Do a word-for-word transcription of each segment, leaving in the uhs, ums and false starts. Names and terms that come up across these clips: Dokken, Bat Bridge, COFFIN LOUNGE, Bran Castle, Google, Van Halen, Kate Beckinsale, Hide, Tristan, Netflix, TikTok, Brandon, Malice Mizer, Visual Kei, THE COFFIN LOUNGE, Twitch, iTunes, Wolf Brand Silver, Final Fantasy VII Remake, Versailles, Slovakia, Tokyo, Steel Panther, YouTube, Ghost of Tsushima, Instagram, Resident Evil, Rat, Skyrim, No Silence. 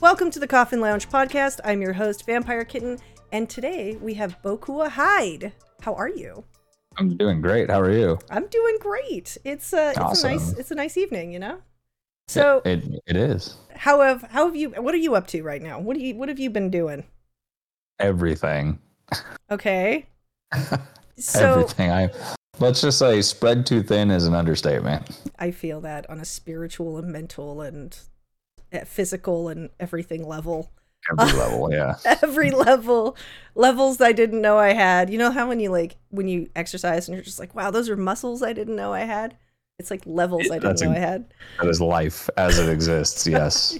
Welcome to the Coffin Lounge podcast. I'm your host, Vampire Kitten, and today we have Bokuwahyde. How are you? I'm doing great. How are you? I'm doing great. It's uh, awesome. it's a nice it's a nice evening, you know. So it, it, it is. How have how have you? What are you up to right now? What do you what have you been doing? Everything. Okay. so, Everything. I let's just say spread too thin is an understatement. I feel that on a spiritual and mental and physical and everything level. Every level, yeah. Every level, levels I didn't know I had. You know how when you like when you exercise and you're just like, wow, those are muscles I didn't know I had. It's like levels it, I didn't know a, I had. That is life as it exists. Yes.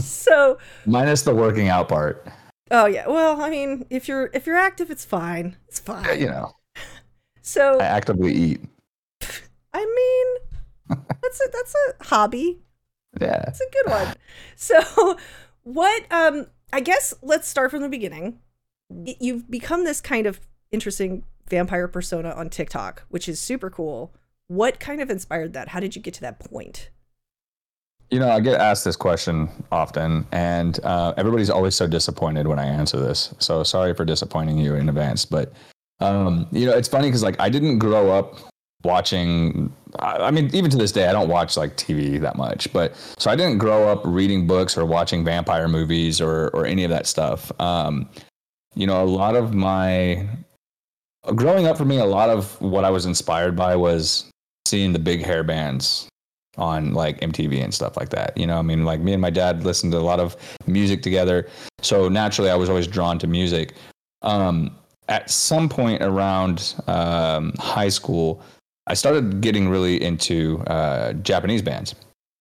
So minus the working out part. Oh yeah. Well, I mean, if you're if you're active, it's fine. It's fine. Yeah, you know. So I actively eat. I mean, that's a that's a hobby. Yeah. It's a good one. So. What, um, I guess let's start from the beginning. You've become this kind of interesting vampire persona on TikTok, which is super cool. What kind of inspired that? How did you get to that point? You know, I get asked this question often, and uh, everybody's always so disappointed when I answer this. So sorry for disappointing you in advance. But, um, you know, it's funny because, like, I didn't grow up watching, I mean, even to this day, I don't watch like T V that much, but so I didn't grow up reading books or watching vampire movies or, or any of that stuff. Um, you know, a lot of my growing up for me, a lot of what I was inspired by was seeing the big hair bands on like M T V and stuff like that. You know, I mean, like me and my dad listened to a lot of music together. So naturally I was always drawn to music. Um, at some point around um, high school, I started getting really into uh, Japanese bands,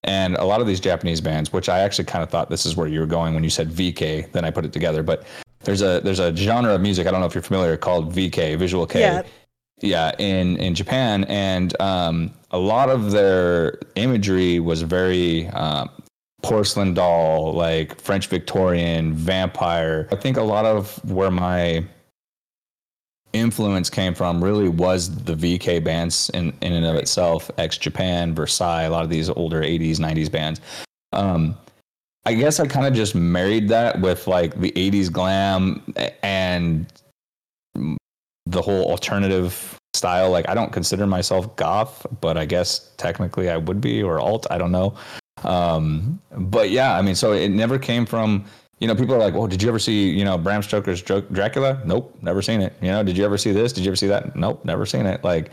and a lot of these Japanese bands, which I actually kind of thought this is where you were going when you said V K, then I put it together. But there's a there's a genre of music, I don't know if you're familiar, called V K, Visual Kei, yeah, yeah in, in Japan. And um, a lot of their imagery was very um, porcelain doll, like French Victorian, vampire. I think a lot of where my influence came from really was the V K bands in, in and of itself, X Japan, Versailles, a lot of these older eighties, nineties bands. Um, I guess I kind of just married that with like the eighties glam and the whole alternative style. Like I don't consider myself goth, but I guess technically I would be, or alt, I don't know. Um, but yeah, I mean, so it never came from, you know, people are like, "Oh, did you ever see, you know, Bram Stoker's Dracula?" Nope, never seen it. You know, did you ever see this? Did you ever see that? Nope, never seen it. Like,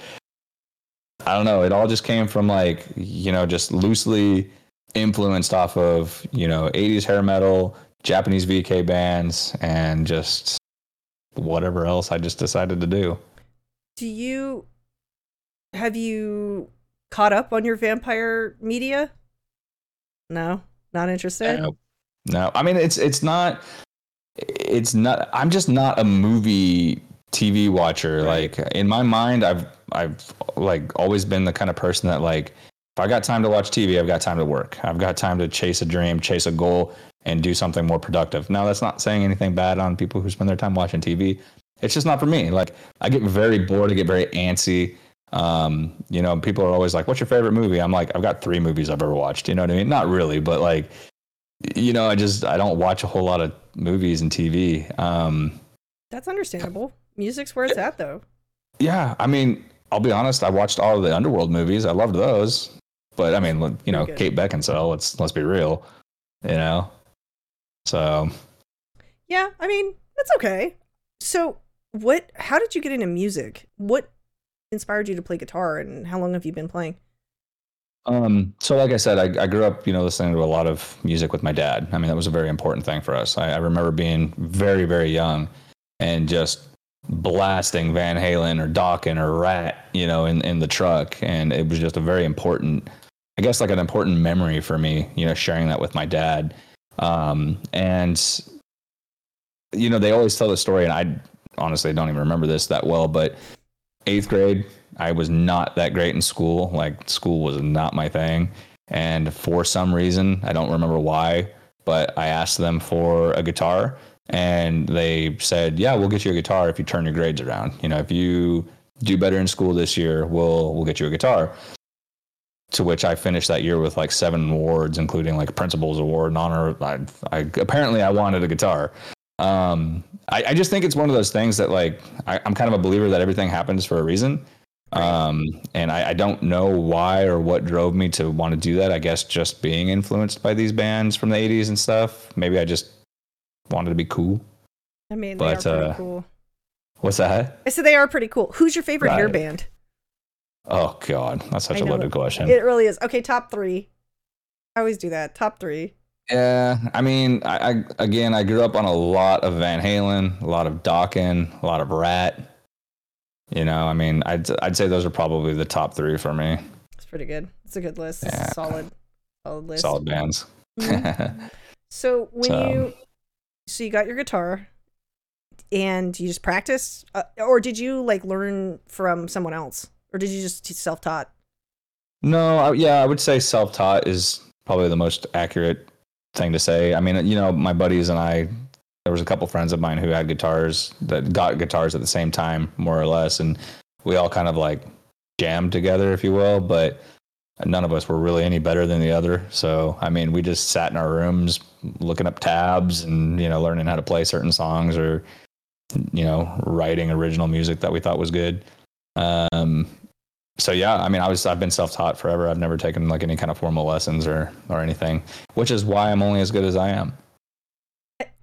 I don't know. It all just came from like, you know, just loosely influenced off of, you know, eighties hair metal, Japanese V K bands, and just whatever else I just decided to do. Do you, have you caught up on your vampire media? No, not interested? Uh, No, I mean, it's it's not it's not I'm just not a movie T V watcher. Right. Like in my mind, I've I've like always been the kind of person that like if I got time to watch T V, I've got time to work. I've got time to chase a dream, chase a goal and do something more productive. Now, that's not saying anything bad on people who spend their time watching T V. It's just not for me. Like I get very bored. I get very antsy. Um, you know, people are always like, "What's your favorite movie?" I'm like, I've got three movies I've ever watched. You know what I mean? Not really, but like, you know, I just, I don't watch a whole lot of movies and T V. Um, That's understandable. Music's where it's it, at, though. Yeah. I mean, I'll be honest. I watched all of the Underworld movies. I loved those. But, I mean, you know, Kate Beckinsale, let's, let's be real, you know? So. Yeah. I mean, that's okay. So, what, how did you get into music? What inspired you to play guitar, and how long have you been playing? Um, so like I said, I, I grew up, you know, listening to a lot of music with my dad. I mean, that was a very important thing for us. I, I remember being very, very young and just blasting Van Halen or Dokken or Rat, you know, in, in the truck. And it was just a very important, I guess, like an important memory for me, you know, sharing that with my dad. Um, and, you know, they always tell the story, and I honestly don't even remember this that well, but eighth grade, I was not that great in school. Like school was not my thing. And for some reason, I don't remember why, but I asked them for a guitar, and they said, yeah, we'll get you a guitar if you turn your grades around. You know, if you do better in school this year, we'll, we'll get you a guitar. to which I finished that year with like seven awards, including like principal's award and honor. I, I apparently I wanted a guitar. Um, I, I just think it's one of those things that like, I, I'm kind of a believer that everything happens for a reason. Um, and I, I don't know why or what drove me to want to do that. I guess just being influenced by these bands from the eighties and stuff. Maybe I just wanted to be cool. I mean, they but, are pretty uh, cool. What's that? I said they are pretty cool. Who's your favorite right. hair band? Oh, God. That's such I a loaded it, question. It really is. Okay, top three. I always do that. Top three. Yeah. I mean, I, I again, I grew up on a lot of Van Halen, a lot of Dokken, a lot of Rat. You know, I mean, I'd, I'd say those are probably the top three for me. It's pretty good. It's a good list. Yeah. Solid, solid list. Solid bands. Mm-hmm. so when so. you, so you got your guitar and you just practiced, uh, or did you like learn from someone else? Or did you just self-taught? No, I, yeah, I would say self-taught is probably the most accurate thing to say. I mean, you know, my buddies and I, there was a couple friends of mine who had guitars that got guitars at the same time, more or less. And we all kind of like jammed together, if you will, but none of us were really any better than the other. So, I mean, we just sat in our rooms looking up tabs and, you know, learning how to play certain songs or, you know, writing original music that we thought was good. Um, so yeah, I mean, I was, I've been self-taught forever. I've never taken like any kind of formal lessons or, or anything, which is why I'm only as good as I am.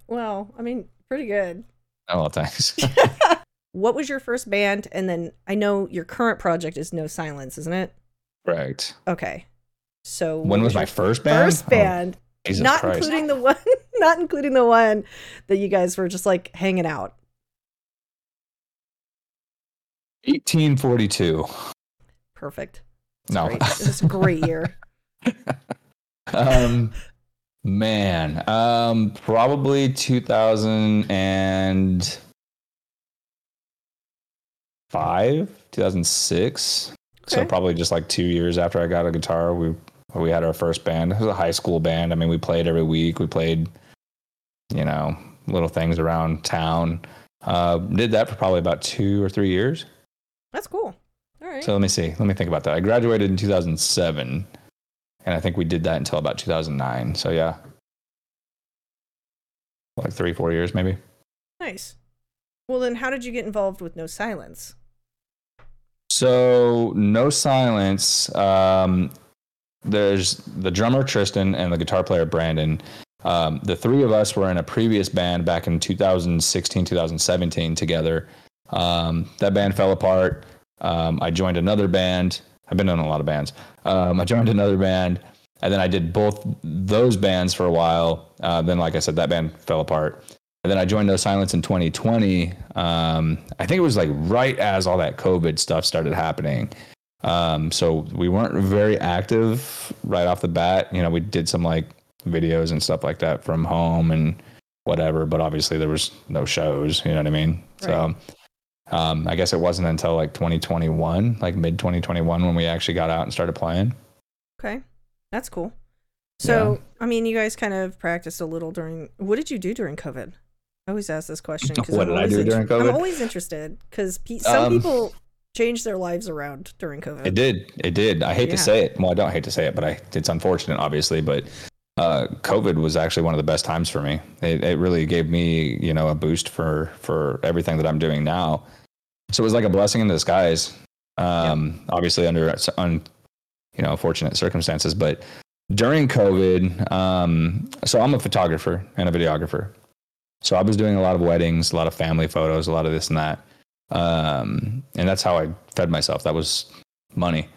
Well, I mean, pretty good. Oh, well, thanks. What was your first band? And then I know your current project is No Silence, isn't it? Right. Okay. So when, when was, was my first band? First band, oh, Jesus not Christ. including the one, not including the one that you guys were just like hanging out. eighteen forty-two. Perfect. That's no, great. It was a great year. um, man, um, probably two thousand five, two thousand six. Okay. So probably just like two years after I got a guitar, we we had our first band. It was a high school band. I mean, we played every week. We played, you know, little things around town. Uh, did that for probably about two or three years. That's cool. All right. So let me see. Let me think about that. I graduated in two thousand seven, and I think we did that until about two thousand nine. So yeah, like three, four years maybe. Nice. Well, then how did you get involved with No Silence? So No Silence, um, there's the drummer Tristan and the guitar player Brandon. Um, the three of us were in a previous band back in two thousand sixteen, two thousand seventeen together. Um, that band fell apart. Um, I joined another band. I've been in a lot of bands. Um, I joined another band, and then I did both those bands for a while. Uh, then, like I said, that band fell apart. And then I joined No Silence in twenty twenty. Um, I think it was like right as all that COVID stuff started happening. Um, so we weren't very active right off the bat. You know, we did some like videos and stuff like that from home and whatever, but obviously there was no shows. You know what I mean? Right. So. Um, I guess it wasn't until like twenty twenty-one, like mid twenty twenty-one, when we actually got out and started playing. Okay. That's cool. So, yeah. I mean, you guys kind of practiced a little during, what did you do during COVID? I always ask this question. What I'm did I do inter- during COVID? I'm always interested because pe- some um, people change their lives around during COVID. It did. It did. I hate yeah. to say it. Well, I don't hate to say it, but I, it's unfortunate, obviously, but uh, COVID was actually one of the best times for me. It, it really gave me, you know, a boost for, for everything that I'm doing now. So it was like a blessing in disguise, um, yeah. obviously under un, you know, fortunate circumstances. But during COVID, um, so I'm a photographer and a videographer. So I was doing a lot of weddings, a lot of family photos, a lot of this and that. Um, and that's how I fed myself. That was money.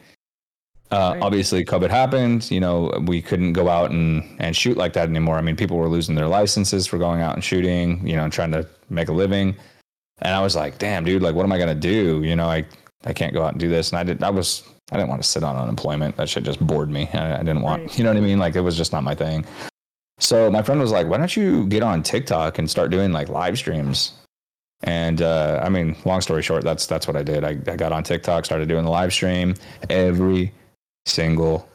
Uh, right. Obviously, COVID happened. You know, we couldn't go out and, and shoot like that anymore. I mean, people were losing their licenses for going out and shooting, you know, and trying to make a living. And I was like, damn, dude, like, what am I going to do? You know, I, I can't go out and do this. And I didn't, I was, I didn't want to sit on unemployment. That shit just bored me. I, I didn't want, right. you know what I mean? Like, it was just not my thing. So my friend was like, why don't you get on TikTok and start doing like live streams? And, uh, I mean, long story short, that's, that's what I did. I, I got on TikTok, started doing the live stream every single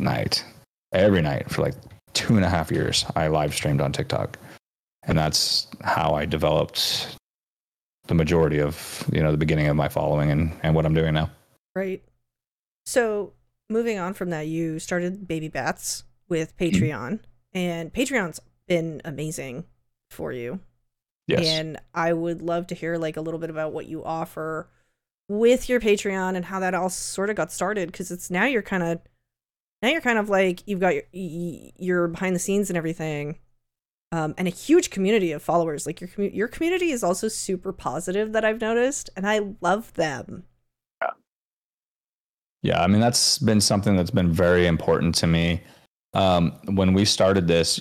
night, every night for like two and a half years. I live streamed on TikTok, and that's how I developed the majority of, you know, the beginning of my following and, and what I'm doing now. Right. So moving on from that, you started Baby Bats with Patreon, and Patreon's been amazing for you. Yes. And I would love to hear like a little bit about what you offer with your Patreon and how that all sort of got started, because it's now you're kind of now you're kind of like you've got your your behind the scenes and everything, um, and a huge community of followers. Like your your community is also super positive that I've noticed, and I love them. Yeah, yeah. I mean, that's been something that's been very important to me. Um, when we started this.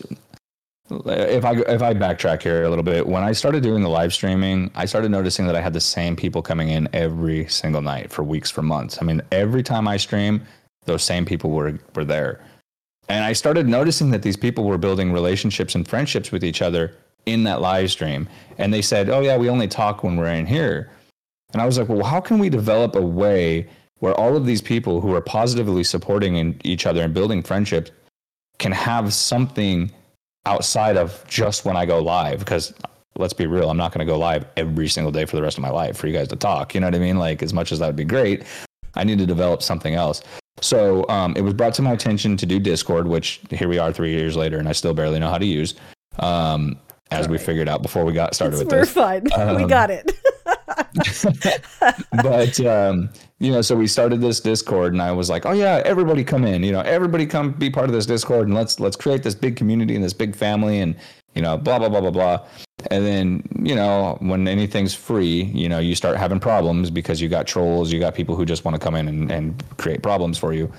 If I if I backtrack here a little bit, when I started doing the live streaming, I started noticing that I had the same people coming in every single night for weeks, for months. I mean, every time I stream, those same people were, were there. And I started noticing that these people were building relationships and friendships with each other in that live stream. And they said, oh, yeah, we only talk when we're in here. And I was like, well, how can we develop a way where all of these people who are positively supporting each other and building friendships can have something outside of just when I go live? Because let's be real, I'm not going to go live every single day for the rest of my life for you guys to talk. You know what I mean? Like, as much as that would be great, I need to develop something else. So um, it was brought to my attention to do Discord, which here we are three years later, and I still barely know how to use, um, as right. we figured out before we got started it's, with we're this. We're fine. Um, we got it. But, um, you know, so we started this Discord, and I was like, oh, yeah, everybody come in, you know, everybody come be part of this Discord, and let's let's create this big community and this big family, and, you know, blah, blah, blah, blah, blah. And then, you know, when anything's free, you know, you start having problems because you got trolls, you got people who just want to come in and, and create problems for you.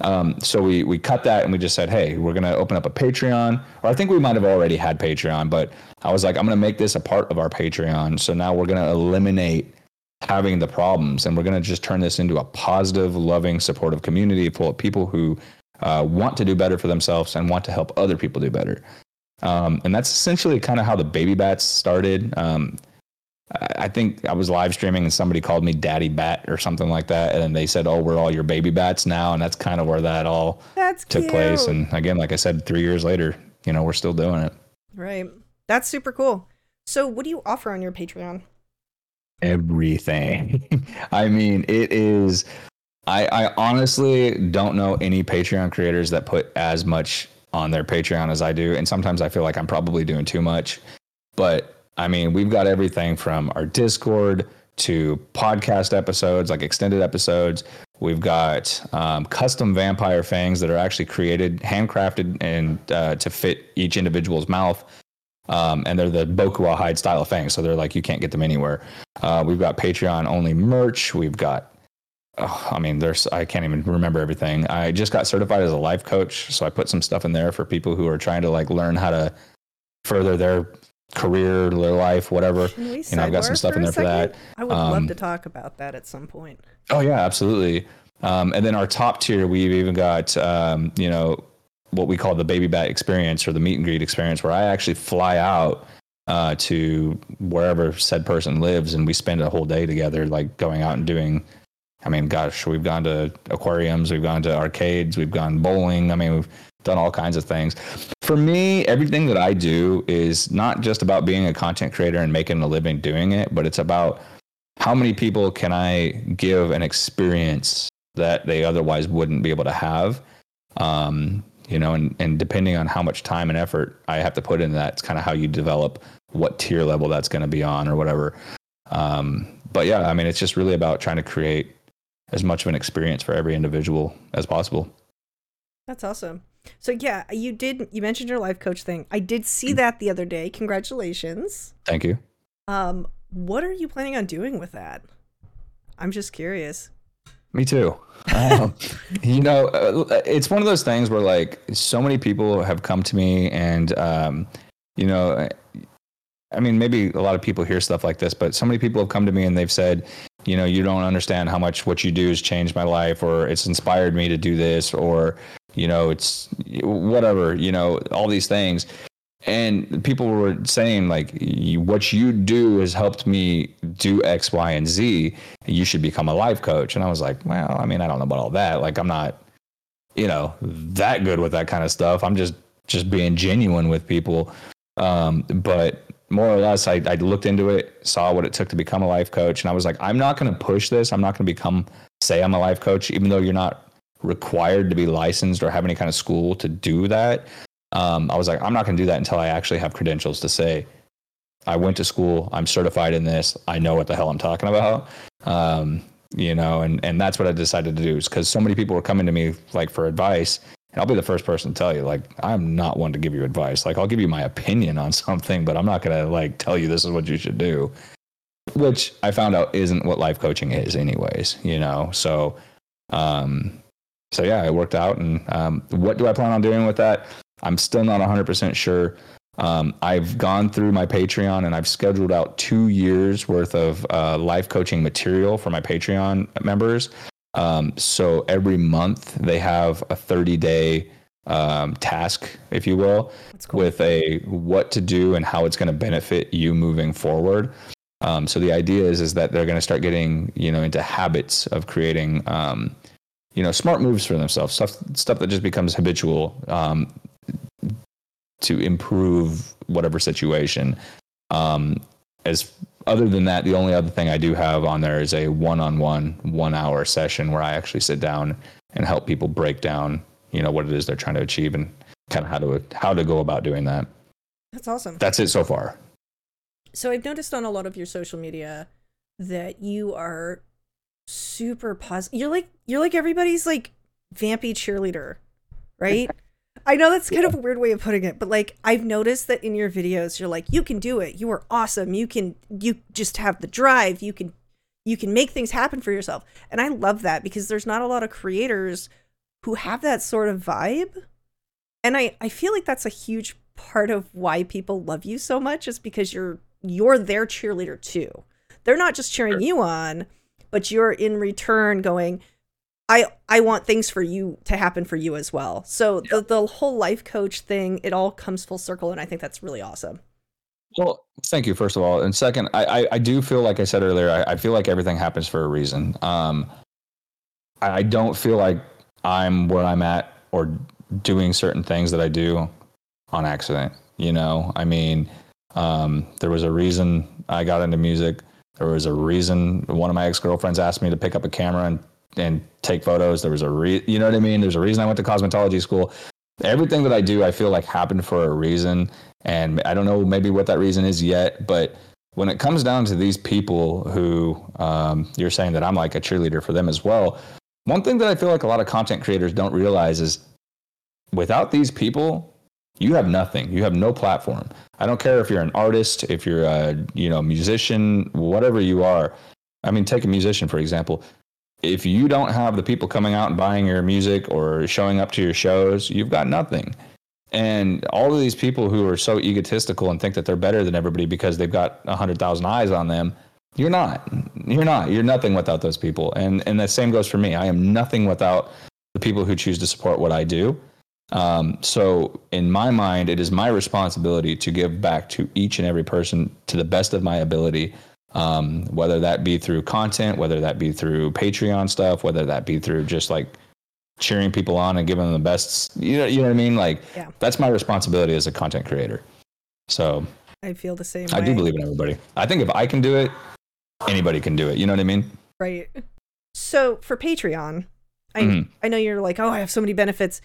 Um, so we, we cut that, and we just said, hey, we're going to open up a Patreon, or I think we might have already had Patreon, but I was like, I'm going to make this a part of our Patreon. So now we're going to eliminate having the problems, and we're going to just turn this into a positive, loving, supportive community full of people who uh, want to do better for themselves and want to help other people do better. Um, and that's essentially kind of how the Baby Bats started. Um, I think I was live streaming and somebody called me Daddy Bat or something like that. And they said, oh, we're all your baby bats now. And that's kind of where that all that's took cute. place. And again, like I said, three years later, you know, we're still doing it. Right. That's super cool. So what do you offer on your Patreon? Everything. I mean, it is, I, I honestly don't know any Patreon creators that put as much on their Patreon as I do. And sometimes I feel like I'm probably doing too much, but I mean, we've got everything from our Discord to podcast episodes, like extended episodes. We've got um, custom vampire fangs that are actually created, handcrafted, and uh, to fit each individual's mouth. Um, and they're the Bokuwahyde style of fangs, so they're like, you can't get them anywhere. Uh, we've got Patreon-only merch. We've got, oh, I mean, there's I can't even remember everything. I just got certified as a life coach, so I put some stuff in there for people who are trying to like learn how to further their career, their life, whatever. You know, I've got some stuff in there for that. I would um, love to talk about that at some point. Oh yeah, absolutely. Um, and then our top tier, we've even got, um, you know, what we call the Baby Bat experience or the meet and greet experience, where I actually fly out uh, to wherever said person lives, and we spend a whole day together, like going out and doing, I mean, gosh, we've gone to aquariums, we've gone to arcades, we've gone bowling. I mean, we've done all kinds of things. For me, everything that I do is not just about being a content creator and making a living doing it, but it's about how many people can I give an experience that they otherwise wouldn't be able to have. Um, you know, and, and depending on how much time and effort I have to put into that, it's kind of how you develop what tier level that's going to be on or whatever. Um, but yeah, I mean, it's just really about trying to create as much of an experience for every individual as possible. That's awesome. So yeah, you did, you mentioned your life coach thing. I did see that the other day. Congratulations. Thank you. Um, what are you planning on doing with that? I'm just curious. Me too. Um, you know, it's one of those things where like so many people have come to me and, um, you know, I mean, maybe a lot of people hear stuff like this, but so many people have come to me and they've said, you know, you don't understand how much what you do has changed my life, or it's inspired me to do this, or, you know, it's whatever, you know, all these things. And people were saying like, what you do has helped me do X, Y, and Z. You should become a life coach. And I was like, well, I mean, I don't know about all that. Like, I'm not, you know, that good with that kind of stuff. I'm just, just being genuine with people. Um, but more or less, I, I looked into it, saw what it took to become a life coach. And I was like, I'm not going to push this. I'm not going to become, say I'm a life coach, even though you're not required to be licensed or have any kind of school to do that. Um, I was like, I'm not going to do that until I actually have credentials to say, I went to school, I'm certified in this, I know what the hell I'm talking about. Um, you know, and, and that's what I decided to do, is because so many people were coming to me like for advice. And I'll be the first person to tell you, like, I'm not one to give you advice. Like, I'll give you my opinion on something, but I'm not going to like tell you this is what you should do, which I found out isn't what life coaching is anyways, you know? So, um, so yeah, it worked out. And, um, what do I plan on doing with that? I'm still not one hundred percent sure. Um, I've gone through my Patreon and I've scheduled out two years worth of uh, life coaching material for my Patreon members. Um, so every month they have a thirty day um, task, if you will, That's cool. with a what to do and how it's going to benefit you moving forward. Um, so the idea is is that they're going to start getting, you know, into habits of creating, um, you know, smart moves for themselves, stuff stuff that just becomes habitual. Um, to improve whatever situation. Um, as other than that, the only other thing I do have on there is a one-on-one one hour session where I actually sit down and help people break down, you know, what it is they're trying to achieve and kind of how to, how to go about doing that. That's awesome. That's it so far. So I've noticed on a lot of your social media that you are super positive. You're like, you're like everybody's like vampy cheerleader, right? I know that's kind yeah. of a weird way of putting it, but like I've noticed that in your videos, you're like, you can do it. You are awesome. You can, you just have the drive. You can, you can make things happen for yourself. And I love that because there's not a lot of creators who have that sort of vibe. And I, I feel like that's a huge part of why people love you so much, is because you're, you're their cheerleader too. They're not just cheering sure. you on, but you're in return going, I, I want things for you to happen for you as well. So the, the whole life coach thing, it all comes full circle. And I think that's really awesome. Well, thank you, first of all. And second, I, I, I do feel like I said earlier, I, I feel like everything happens for a reason. Um, I don't feel like I'm where I'm at or doing certain things that I do on accident. You know, I mean, um, there was a reason I got into music. There was a reason one of my ex-girlfriends asked me to pick up a camera and and take photos. There was a re you know what I mean? There's a reason I went to cosmetology school. Everything that I do, I feel like happened for a reason. And I don't know maybe what that reason is yet, but when it comes down to these people who um, you're saying that I'm like a cheerleader for them as well. One thing that I feel like a lot of content creators don't realize is without these people, you have nothing. You have no platform. I don't care if you're an artist, if you're a, you know, musician, whatever you are. I mean, take a musician, for example. If you don't have the people coming out and buying your music or showing up to your shows, you've got nothing. And all of these people who are so egotistical and think that they're better than everybody because they've got a hundred thousand eyes on them. You're not, you're not, you're nothing without those people. And, and the same goes for me. I am nothing without the people who choose to support what I do. Um, so in my mind, it is my responsibility to give back to each and every person to the best of my ability. Um, whether that be through content, whether that be through Patreon stuff, whether that be through just like cheering people on and giving them the best, you know, you know what I mean? Like yeah. that's my responsibility as a content creator. So I feel the same. I way. do believe in everybody. I think if I can do it, anybody can do it. You know what I mean? Right. So for Patreon, I, mm-hmm. I know you're like, oh, I have so many benefits.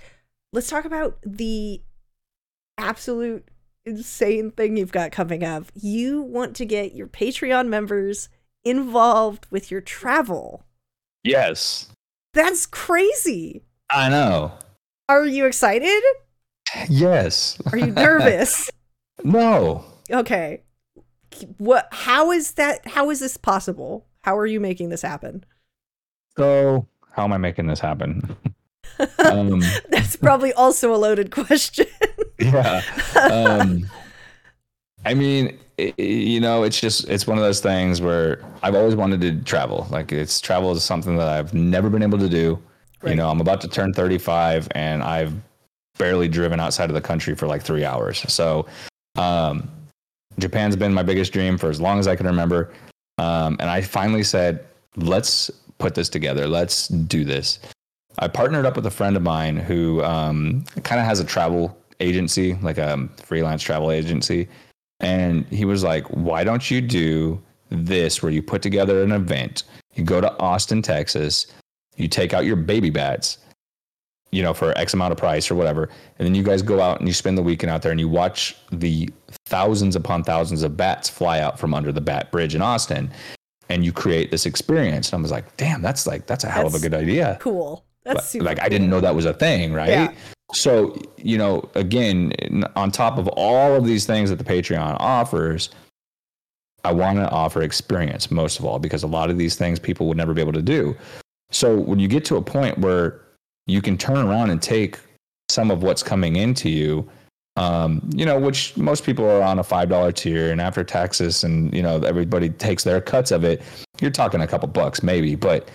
Let's talk about the absolute insane thing you've got coming up. You want to get your Patreon members involved with your travel. Yes. That's crazy. I know. Are you excited? Yes. Are you nervous? No. Okay. What, how is that? How is this possible? How are you making this happen? So how am I making this happen? um, That's probably also a loaded question. Yeah. Um, I mean, it, you know, it's just, it's one of those things where I've always wanted to travel. Like it's travel is something that I've never been able to do. Right. You know, I'm about to turn thirty-five and I've barely driven outside of the country for like three hours. So, um, Japan's been my biggest dream for as long as I can remember. Um, and I finally said, let's put this together. Let's do this. I partnered up with a friend of mine who, um, kind of has a travel agency, like a freelance travel agency. And he was like, why don't you do this where you put together an event, you go to Austin, Texas, you take out your Baby Bats you know, for X amount of price or whatever. And then you guys go out and you spend the weekend out there and you watch the thousands upon thousands of bats fly out from under the Bat Bridge in Austin. And you create this experience. And I was like, damn, that's like, that's a hell that's of a good idea. Cool. That's super Like, cool. I didn't know that was a thing, right? Yeah. So, you know, again, on top of all of these things that the Patreon offers, I want to offer experience most of all, because a lot of these things people would never be able to do. So when you get to a point where you can turn around and take some of what's coming into you, um, you know, which most people are on a five dollar tier, and after taxes and, you know, everybody takes their cuts of it, you're talking a couple bucks maybe. But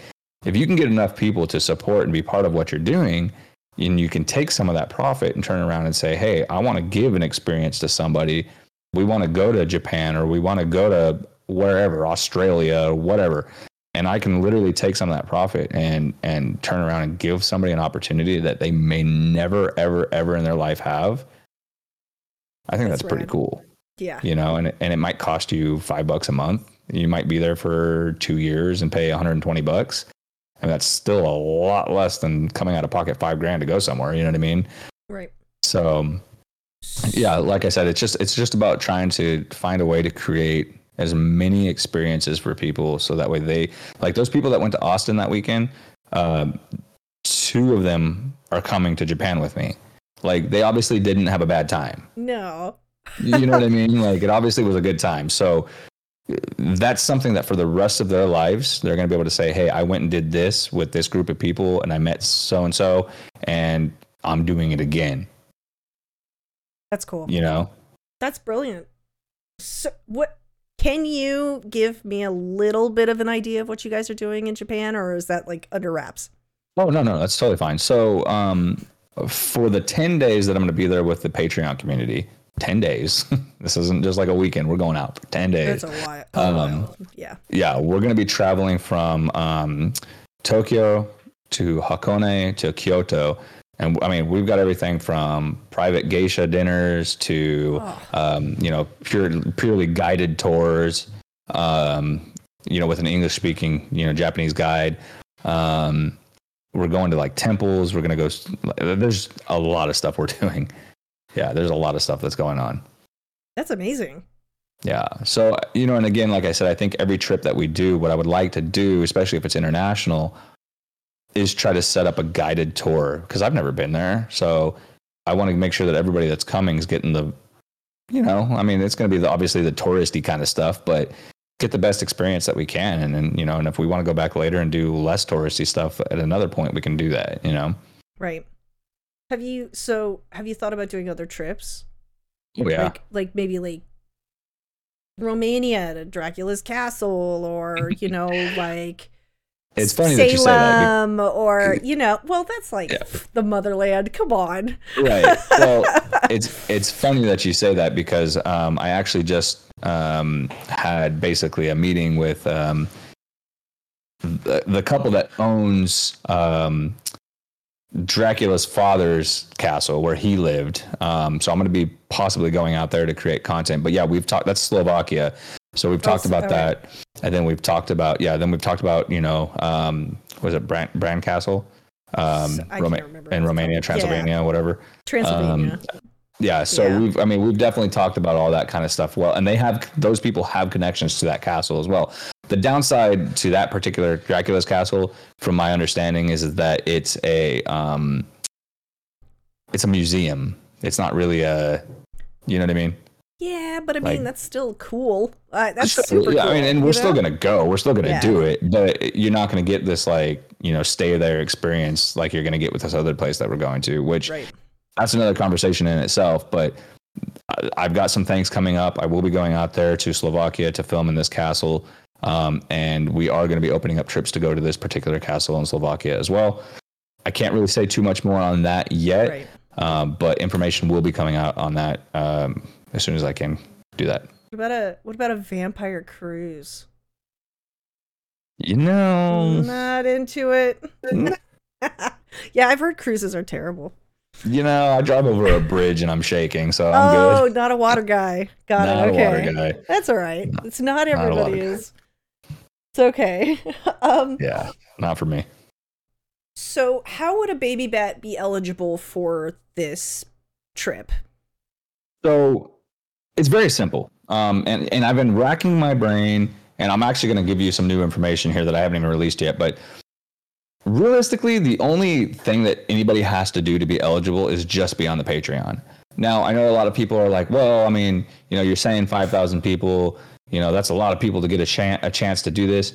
if you can get enough people to support and be part of what you're doing, and you can take some of that profit and turn around and say, hey, I want to give an experience to somebody. We want to go to Japan, or we want to go to wherever, Australia, or whatever. And I can literally take some of that profit and and turn around and give somebody an opportunity that they may never, ever, ever in their life have. I think that's, that's pretty cool. Yeah. You know, and, and it might cost you five bucks a month. You might be there for two years and pay one hundred twenty bucks. And that's still a lot less than coming out of pocket five grand to go somewhere. You know what I mean? Right. So, yeah, like I said, it's just it's just about trying to find a way to create as many experiences for people, so that way they, like those people that went to Austin that weekend, uh, two of them are coming to Japan with me. Like, they obviously didn't have a bad time. No. You know what I mean? Like, it obviously was a good time. So that's something that for the rest of their lives, they're going to be able to say, hey, I went and did this with this group of people, and I met so-and-so, and I'm doing it again. That's cool. You know? That's brilliant. So what... Can you give me a little bit of an idea of what you guys are doing in Japan, or is that like under wraps? Oh, no, no, that's totally fine. So um, for the ten days that I'm going to be there with the Patreon community, ten days, this isn't just like a weekend. We're going out for ten days. That's a lot. Oh, um, wow. Yeah. Yeah. We're going to be traveling from um, Tokyo to Hakone to Kyoto. And I mean, we've got everything from private geisha dinners to, oh. um, you know, pure, purely guided tours, um, you know, with an English speaking, you know, Japanese guide. Um, we're going to like temples. We're going to go. There's a lot of stuff we're doing. Yeah, there's a lot of stuff that's going on. That's amazing. Yeah. So, you know, and again, like I said, I think every trip that we do, what I would like to do, especially if it's international, is try to set up a guided tour, because I've never been there. So I want to make sure that everybody that's coming is getting the, you know, I mean, it's going to be the, obviously the touristy kind of stuff, but get the best experience that we can. And then, you know, and if we want to go back later and do less touristy stuff at another point, we can do that, you know? Right. Have you, so have you thought about doing other trips? Oh, yeah. Like, like maybe like Romania to Dracula's Castle, or, you know, like, it's funny Salem, that you say that. Or, you know, well, that's like yeah. the motherland. Come on. Right. Well, it's it's funny that you say that, because um, I actually just um, had basically a meeting with um, the, the couple that owns um, Dracula's father's castle where he lived. Um, so I'm going to be possibly going out there to create content. But yeah, we've talked. That's Slovakia. So we've talked about that, and then we've talked about yeah. Then we've talked about you know um, was it Bran, Bran Castle, um, Roma- in Romania, Transylvania, yeah. whatever. Transylvania. Um, yeah. So yeah. we've I mean we've definitely talked about all that kind of stuff. Well, and they have those people have connections to that castle as well. The downside to that particular Dracula's Castle, from my understanding, is that it's a um, it's a museum. It's not really a, you know what I mean. Yeah, but I mean, like, that's still cool. Uh, that's super yeah, cool. I mean, and we're know? still going to go. We're still going to yeah. do it. But you're not going to get this, like, you know, stay there experience like you're going to get with this other place that we're going to, which right. that's another conversation in itself. But I've got some things coming up. I will be going out there to Slovakia to film in this castle. Um, and we are going to be opening up trips to go to this particular castle in Slovakia as well. I can't really say too much more on that yet, right. um, but information will be coming out on that. Um, As soon as I can do that. What about a what about a vampire cruise? You know, not into it. Yeah, I've heard cruises are terrible. You know, I drive over a bridge and I'm shaking, so I'm oh, good. Oh, not a water guy. Got not it. Okay, a water guy. That's all right. No, it's not everybody not is. Guy. It's okay. um, yeah, not for me. So how would a baby bat be eligible for this trip? So it's very simple. Um, and, and I've been racking my brain, and I'm actually going to give you some new information here that I haven't even released yet. But realistically, the only thing that anybody has to do to be eligible is just be on the Patreon. Now, I know a lot of people are like, well, I mean, you know, you're saying five thousand people, you know, that's a lot of people to get a, chan- a chance to do this.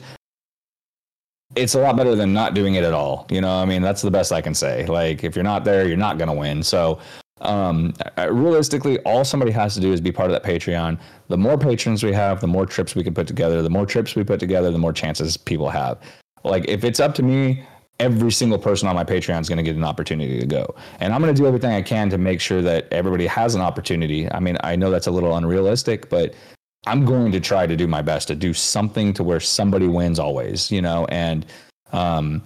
It's a lot better than not doing it at all. You know, I mean, that's the best I can say. Like, if you're not there, you're not going to win. So um, realistically, all somebody has to do is be part of that Patreon. The more patrons we have, the more trips we can put together. The more trips we put together, the more chances people have. Like, if it's up to me, every single person on my Patreon is going to get an opportunity to go. And I'm going to do everything I can to make sure that everybody has an opportunity. I mean, I know that's a little unrealistic, but I'm going to try to do my best to do something to where somebody wins always, you know? And um,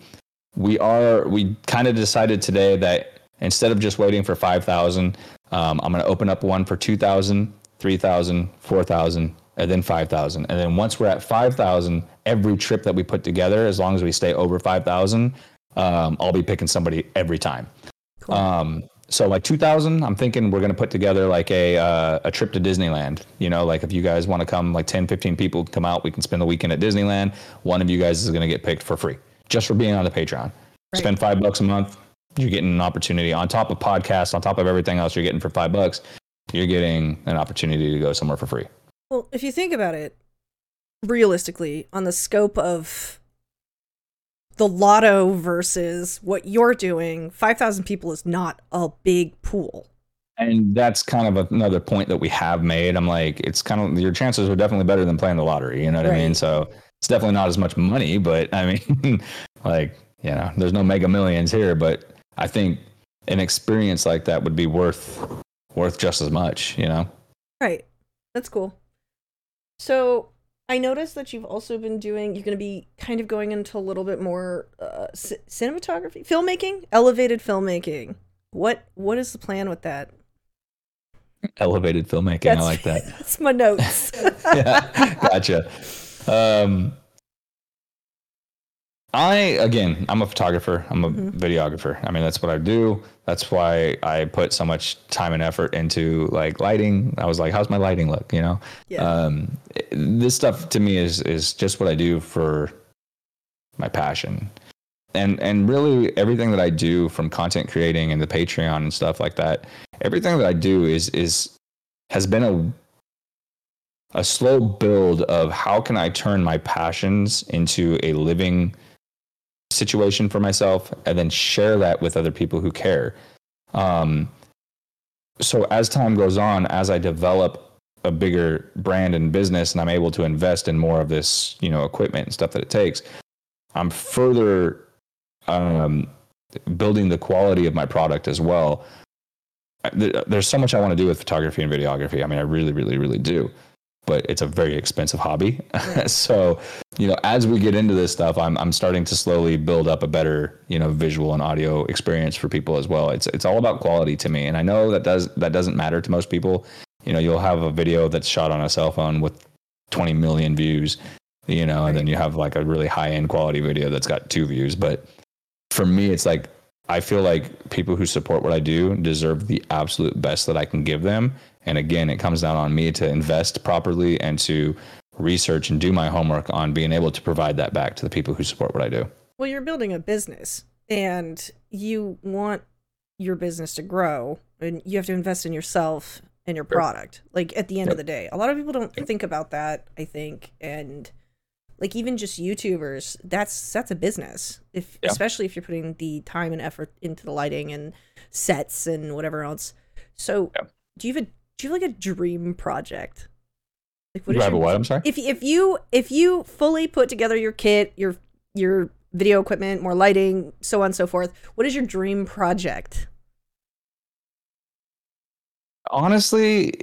we are, we kind of decided today that instead of just waiting for five thousand, um, I'm going to open up one for two thousand, three thousand, four thousand, and then five thousand. And then once we're at five thousand, every trip that we put together, as long as we stay over five thousand, um, I'll be picking somebody every time. Cool. Um, so like two thousand, I'm thinking we're going to put together like a uh, a trip to Disneyland. You know, like if you guys want to come, like ten, fifteen people come out, we can spend the weekend at Disneyland. One of you guys is going to get picked for free just for being on the Patreon. Right. Spend five bucks a month. You're getting an opportunity on top of podcasts, on top of everything else you're getting for five bucks. You're getting an opportunity to go somewhere for free. Well, if you think about it, realistically, on the scope of the lotto versus what you're doing, five thousand people is not a big pool. And that's kind of another point that we have made. I'm like, it's kind of, your chances are definitely better than playing the lottery. You know what right. I mean? So it's definitely not as much money, but I mean, like, you know, there's no mega millions here, but I think an experience like that would be worth, worth just as much, you know? Right. That's cool. So I noticed that you've also been doing, you're going to be kind of going into a little bit more uh, c- cinematography, filmmaking, elevated filmmaking. What What is the plan with that? Elevated filmmaking. That's, I like that. That's my notes. Yeah, gotcha. Um, I, again, I'm a photographer. I'm a mm-hmm. videographer. I mean, that's what I do. That's why I put so much time and effort into like lighting. I was like, how's my lighting look? You know, yeah. um, this stuff to me is, is just what I do for my passion. And, and really everything that I do from content creating and the Patreon and stuff like that, everything that I do is, is, has been a a slow build of how can I turn my passions into a living situation for myself and then share that with other people who care. Um, so as time goes on, as I develop a bigger brand and business and I'm able to invest in more of this, you know, equipment and stuff that it takes, I'm further um, building the quality of my product as well. There's so much I want to do with photography and videography. I mean, I really, really, really do. But it's a very expensive hobby. Right. So, you know, as we get into this stuff, I'm I'm starting to slowly build up a better, you know, visual and audio experience for people as well. It's it's all about quality to me. And I know that does that doesn't matter to most people. You know, you'll have a video that's shot on a cell phone with twenty million views, you know, right. and then you have like a really high-end quality video that's got two views. But for me, it's like, I feel like people who support what I do deserve the absolute best that I can give them. And again, it comes down on me to invest properly and to research and do my homework on being able to provide that back to the people who support what I do. Well, you're building a business and you want your business to grow and you have to invest in yourself and your product. Sure. Like at the end yep. of the day, a lot of people don't think about that, I think. And like even just YouTubers, that's that's a business, if yeah. especially if you're putting the time and effort into the lighting and sets and whatever else. So yeah. do you have a Do you have like a dream project? Like what do you have a what? I'm sorry. If if you if you fully put together your kit, your your video equipment, more lighting, so on and so forth, what is your dream project? Honestly,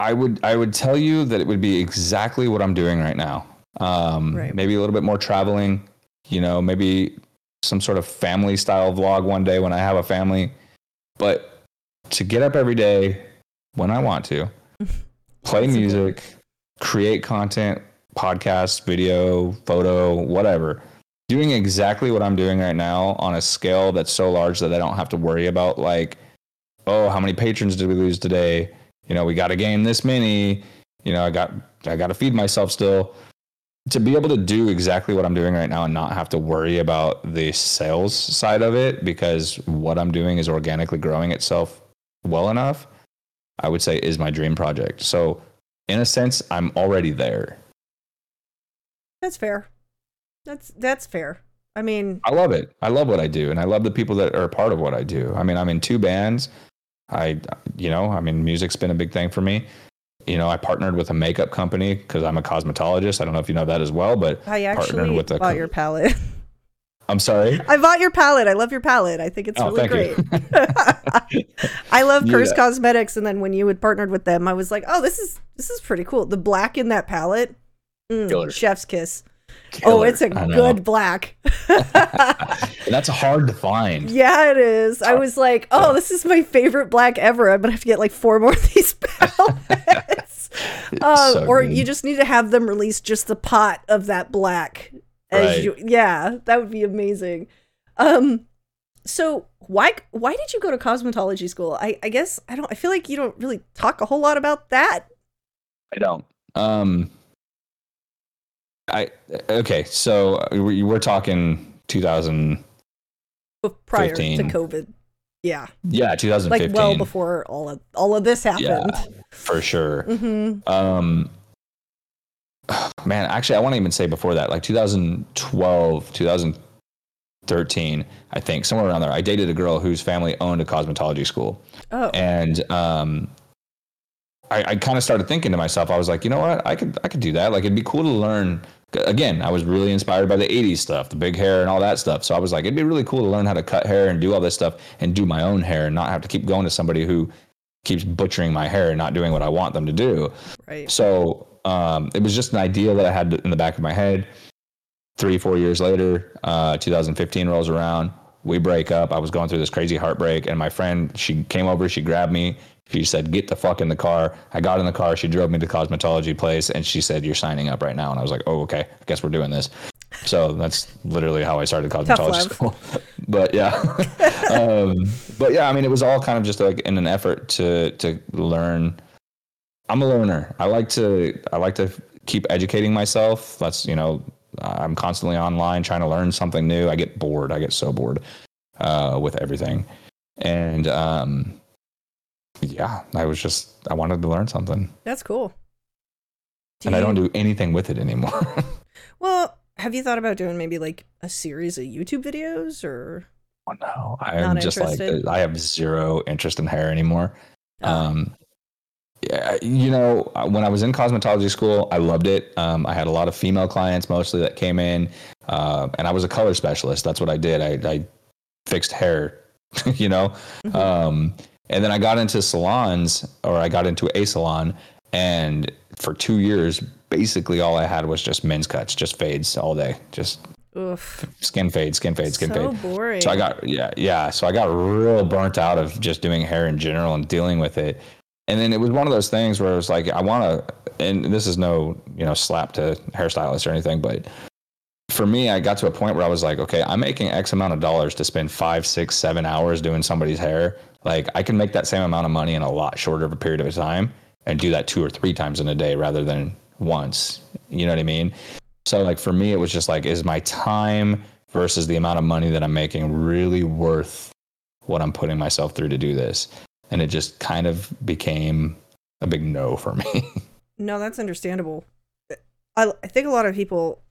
I would I would tell you that it would be exactly what I'm doing right now. Um, right. Maybe a little bit more traveling. You know, maybe some sort of family style vlog one day when I have a family. But to get up every day. When I want to, play music, create content, podcast, video, photo, whatever, doing exactly what I'm doing right now on a scale that's so large that I don't have to worry about, like, oh, how many patrons did we lose today? You know, we got to gain this many. You know, I got I got to feed myself still. To be able to do exactly what I'm doing right now and not have to worry about the sales side of it, because what I'm doing is organically growing itself well enough, I would say is my dream project. So in a sense, I'm already there. That's fair. That's that's fair. I mean, I love it. I love what I do, and I love the people that are a part of what I do. I mean, I'm in two bands. I, you know, I mean, music's been a big thing for me. You know, I partnered with a makeup company because I'm a cosmetologist. I don't know if you know that as well, but I actually partnered with a bought co- your palette. I'm sorry? I bought your palette. I love your palette. I think it's oh, really great. I love Curse yeah. Cosmetics. And then when you had partnered with them, I was like, oh, this is this is pretty cool. The black in that palette, mm, chef's kiss. Killer. Oh, it's a good black. That's hard to find. Yeah, it is. I was like, oh, this is my favorite black ever. I'm going to have to get like four more of these palettes. um, so or mean. You just need to have them release just the pot of that black. As right. you, yeah, that would be amazing. Um, so why why did you go to cosmetology school? I, I guess, I don't. I feel like you don't really talk a whole lot about that. I don't. Um I okay, so we're talking two thousand fifteen. Prior to COVID, yeah, yeah, two thousand fifteen, like well before all of all of this happened, yeah, for sure. Mm-hmm. Um, man, actually, I won't even say before that, like twenty twelve, two thousand thirteen, I think somewhere around there. I dated a girl whose family owned a cosmetology school, oh, and um. I, I kind of started thinking to myself, I was like, you know what, I could I could do that. Like, it'd be cool to learn. Again, I was really inspired by the eighties stuff, the big hair and all that stuff. So I was like, it'd be really cool to learn how to cut hair and do all this stuff and do my own hair and not have to keep going to somebody who keeps butchering my hair and not doing what I want them to do. Right. So um, it was just an idea that I had in the back of my head. Three, four years later, uh, two thousand fifteen rolls around. We break up. I was going through this crazy heartbreak, and my friend, she came over, she grabbed me. She said, get the fuck in the car. I got in the car. She drove me to the cosmetology place, and she said, you're signing up right now. And I was like, oh, okay. I guess we're doing this. So that's literally how I started cosmetology school. But yeah. um, but yeah, I mean, it was all kind of just like in an effort to to learn. I'm a learner. I like to I like to keep educating myself. That's, you know, I'm constantly online trying to learn something new. I get bored. I get so bored uh, with everything. And um yeah, I was just, I wanted to learn something. That's cool. Do and you... I don't do anything with it anymore. Well, have you thought about doing maybe like a series of YouTube videos or? Oh, no, I'm just interested? Like, I have zero interest in hair anymore. Oh. Um, yeah, you know, when I was in cosmetology school, I loved it. Um, I had a lot of female clients mostly that came in, uh, and I was a color specialist. That's what I did. I, I fixed hair, you know? Mm-hmm. Um, And then I got into salons, or I got into a salon, and for two years, basically all I had was just men's cuts, just fades all day, just Oof. skin fade, skin fade, skin so fade. So boring. So I got, yeah, yeah. So I got real burnt out of just doing hair in general and dealing with it. And then it was one of those things where it was like, I want to, and this is no, you know, slap to hairstylists or anything, but for me, I got to a point where I was like, okay, I'm making X amount of dollars to spend five, six, seven hours doing somebody's hair. Like, I can make that same amount of money in a lot shorter of a period of time and do that two or three times in a day rather than once. You know what I mean? So, like, for me, it was just like, is my time versus the amount of money that I'm making really worth what I'm putting myself through to do this? And it just kind of became a big no for me. No, that's understandable. I, I think a lot of people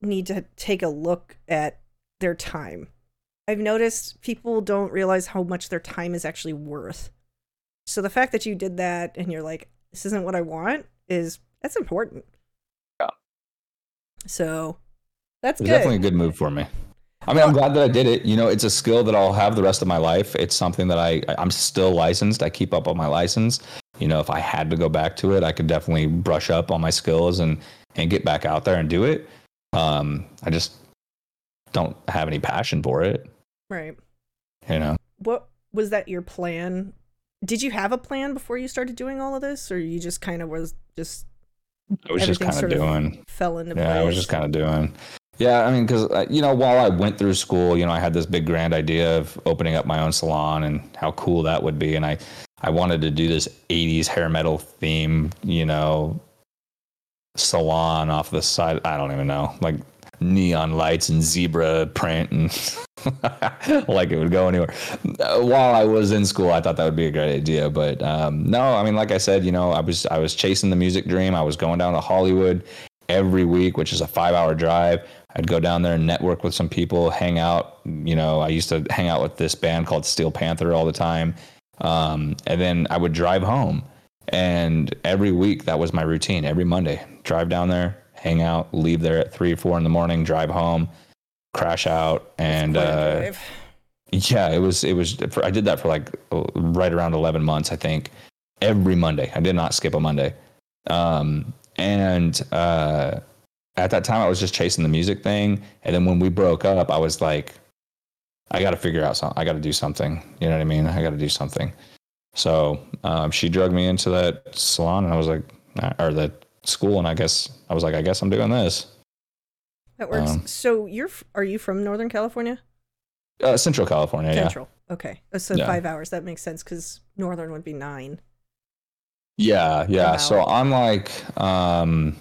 need to take a look at their time. I've noticed people don't realize how much their time is actually worth. So the fact that you did that and you're like, this isn't what I want, is that's important. Yeah. So that's good. Definitely a good move for me. I mean, I'm glad that I did it. You know, it's a skill that I'll have the rest of my life. It's something that I, I'm still licensed. I keep up on my license. You know, if I had to go back to it, I could definitely brush up on my skills and, and get back out there and do it. Um, I just don't have any passion for it. Right. You know, what was that your plan? Did you have a plan before you started doing all of this, or you just kind of was just I was just kind of doing fell into yeah, place? I was just kind of doing Yeah, I mean, because, you know, while I went through school, you know, I had this big grand idea of opening up my own salon and how cool that would be. And I, I wanted to do this eighties hair metal theme, you know, salon off the side. I don't even know, like neon lights and zebra print and like it would go anywhere. While I was in school, I thought that would be a great idea. But um, no, I mean, like I said, you know, I was I was chasing the music dream. I was going down to Hollywood every week, which is a five hour drive. I'd go down there and network with some people, hang out. You know, I used to hang out with this band called Steel Panther all the time. Um, and then I would drive home. And every week, that was my routine. Every Monday, drive down there, hang out, leave there at three, four in the morning, drive home, crash out, and uh, yeah, it was it was. For, I did that for like right around eleven months, I think. Every Monday, I did not skip a Monday. Um, and uh, at that time, I was just chasing the music thing. And then when we broke up, I was like, I got to figure out something. I got to do something. You know what I mean? I got to do something. So um, she dragged me into that salon, and I was like, or the school, and I guess I was like, I guess I'm doing this. That works. Um, so you're, are you from Northern California? Uh, Central California. Central. Yeah. Okay. So yeah. Five hours. That makes sense because Northern would be nine. Yeah. Yeah. So I'm like, um,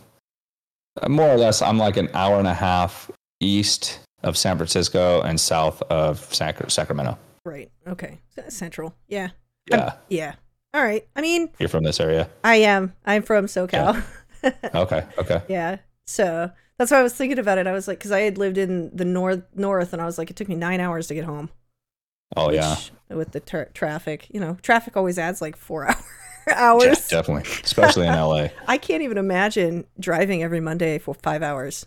more or less, I'm like an hour and a half east of San Francisco and south of Sac- Sacramento. Right. Okay. Central. Yeah. Yeah. I'm, yeah. All right. I mean, you're from this area. I am. I'm from SoCal. Yeah. Okay. Okay. Yeah. So that's why I was thinking about it. I was like, because I had lived in the north, north, and I was like, it took me nine hours to get home. Oh, yeah. With the tra- traffic, you know, traffic always adds like four hour, hours. Yeah, definitely. Especially in L A. I can't even imagine driving every Monday for five hours.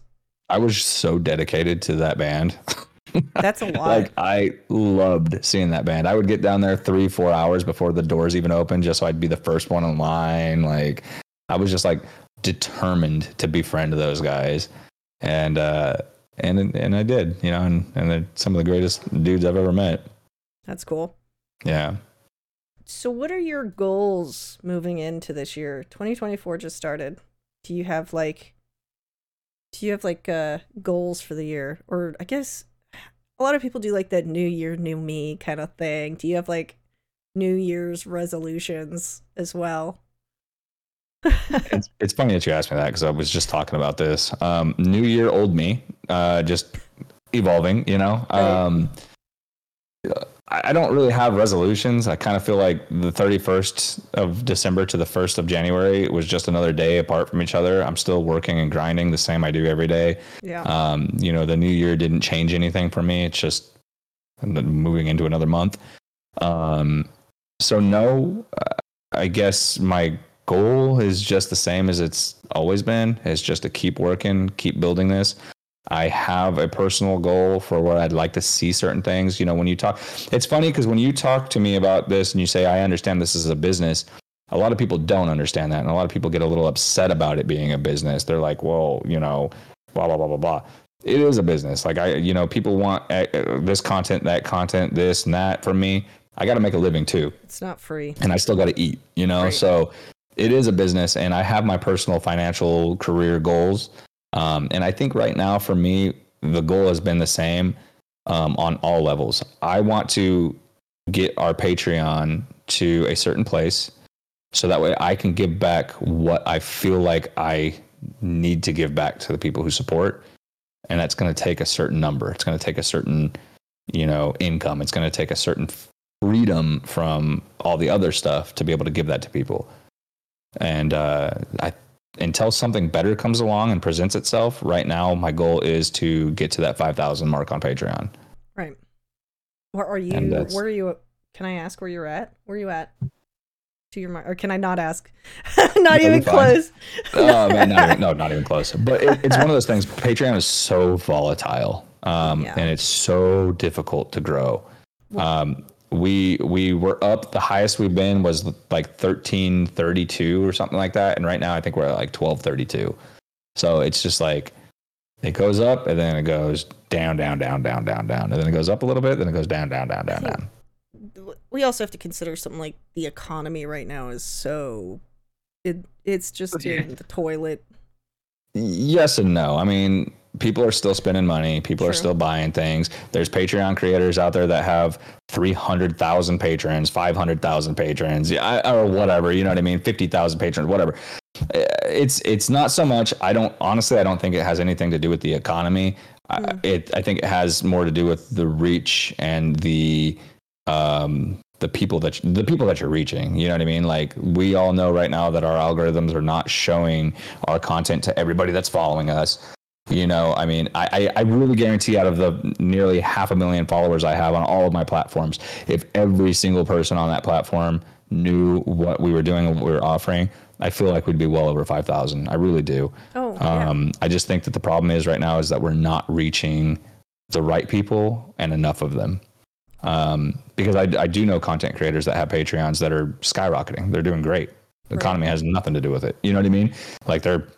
I was so dedicated to that band. That's a lot. Like, I loved seeing that band. I would get down there three, four hours before the doors even opened, just so I'd be the first one in line. Like, I was just like determined to befriend those guys, and uh, and and I did, you know, and and they're some of the greatest dudes I've ever met. That's cool. Yeah. So, what are your goals moving into this year? twenty twenty-four just started. Do you have like, do you have like uh, goals for the year, or I guess? A lot of people do like that new year, new me kind of thing. Do you have like New Year's resolutions as well? it's, it's funny that you asked me that because I was just talking about this. Um, new year, old me, uh, just evolving, you know? Right. Um, I don't really have resolutions. I kind of feel like the thirty-first of December to the first of January was just another day apart from each other. I'm still working and grinding the same I do every day. Yeah. Um, you know, the new year didn't change anything for me. It's just moving into another month. Um, so no, I guess my goal is just the same as it's always been. It's just to keep working, keep building this. I have a personal goal for what I'd like to see certain things. You know, when you talk, it's funny because when you talk to me about this and you say, I understand this is a business, a lot of people don't understand that. And a lot of people get a little upset about it being a business. They're like, well, you know, blah, blah, blah, blah, blah. It is a business. Like I, you know, people want this content, that content, this and that from me. I got to make a living too. It's not free. And I still got to eat, you know? Right. So it is a business, and I have my personal financial career goals. Um, and I think right now for me, the goal has been the same um, on all levels. I want to get our Patreon to a certain place so that way I can give back what I feel like I need to give back to the people who support. And that's going to take a certain number. It's going to take a certain, you know, income. It's going to take a certain freedom from all the other stuff to be able to give that to people. And uh, I until something better comes along and presents itself. Right now, my goal is to get to that five thousand mark on Patreon. Right. Where are you? Where are you? Can I ask where you're at? Where are you at? To your mark, or can I not ask? not even close. Oh man, not even, no, not even close. But it, it's one of those things. Patreon is so volatile, um, yeah. and it's so difficult to grow. Um, We we were up. The highest we've been was like thirteen thirty-two or something like that, and right now I think we're at like twelve thirty-two. So it's just like it goes up and then it goes down, down, down, down, down, down, and then it goes up a little bit, then it goes down, down, down, down, down. We also have to consider something like the economy right now is so it it's just in the toilet. Yes and no. I mean, people are still spending money. People True. Are still buying things. There's Patreon creators out there that have three hundred thousand patrons, five hundred thousand patrons, or whatever, you know what I mean? fifty thousand patrons, whatever. It's it's not so much. I don't honestly, I don't think it has anything to do with the economy. Mm. I, it I think it has more to do with the reach and the um the people that the people that you're reaching. You know what I mean? Like, we all know right now that our algorithms are not showing our content to everybody that's following us. You know, I mean, I, I really guarantee out of the nearly half a million followers I have on all of my platforms, if every single person on that platform knew what we were doing and what we were offering, I feel like we'd be well over five thousand. I really do. Oh, yeah. um, I just think that the problem is right now is that we're not reaching the right people and enough of them. Um, because I, I do know content creators that have Patreons that are skyrocketing. They're doing great. The right. economy has nothing to do with it. You know what I mean? Like, they're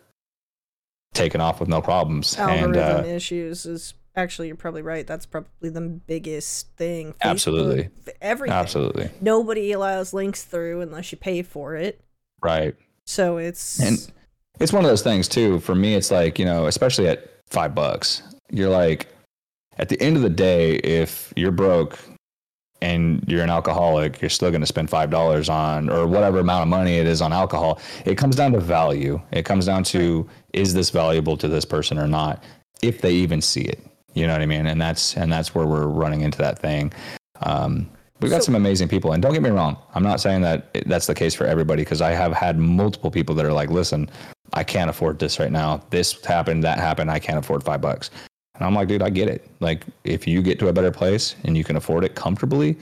taken off with no problems. Algorithm and, uh, issues is actually, you're probably right. That's probably the biggest thing. Facebook, absolutely. Everything. Absolutely. Nobody allows links through unless you pay for it. Right. So it's, and it's one of those things too. For me, it's like, you know, especially at five bucks, you're like, at the end of the day, if you're broke and you're an alcoholic, you're still going to spend five dollars on, or whatever amount of money it is on alcohol. It comes down to value. It comes down to, is this valuable to this person or not? If they even see it, you know what I mean? And that's, and that's where we're running into that thing. Um, we've got so, some amazing people, and don't get me wrong. I'm not saying that that's the case for everybody, because I have had multiple people that are like, listen, I can't afford this right now. This happened, that happened. I can't afford five bucks. And I'm like, dude, I get it. Like, if you get to a better place and you can afford it comfortably,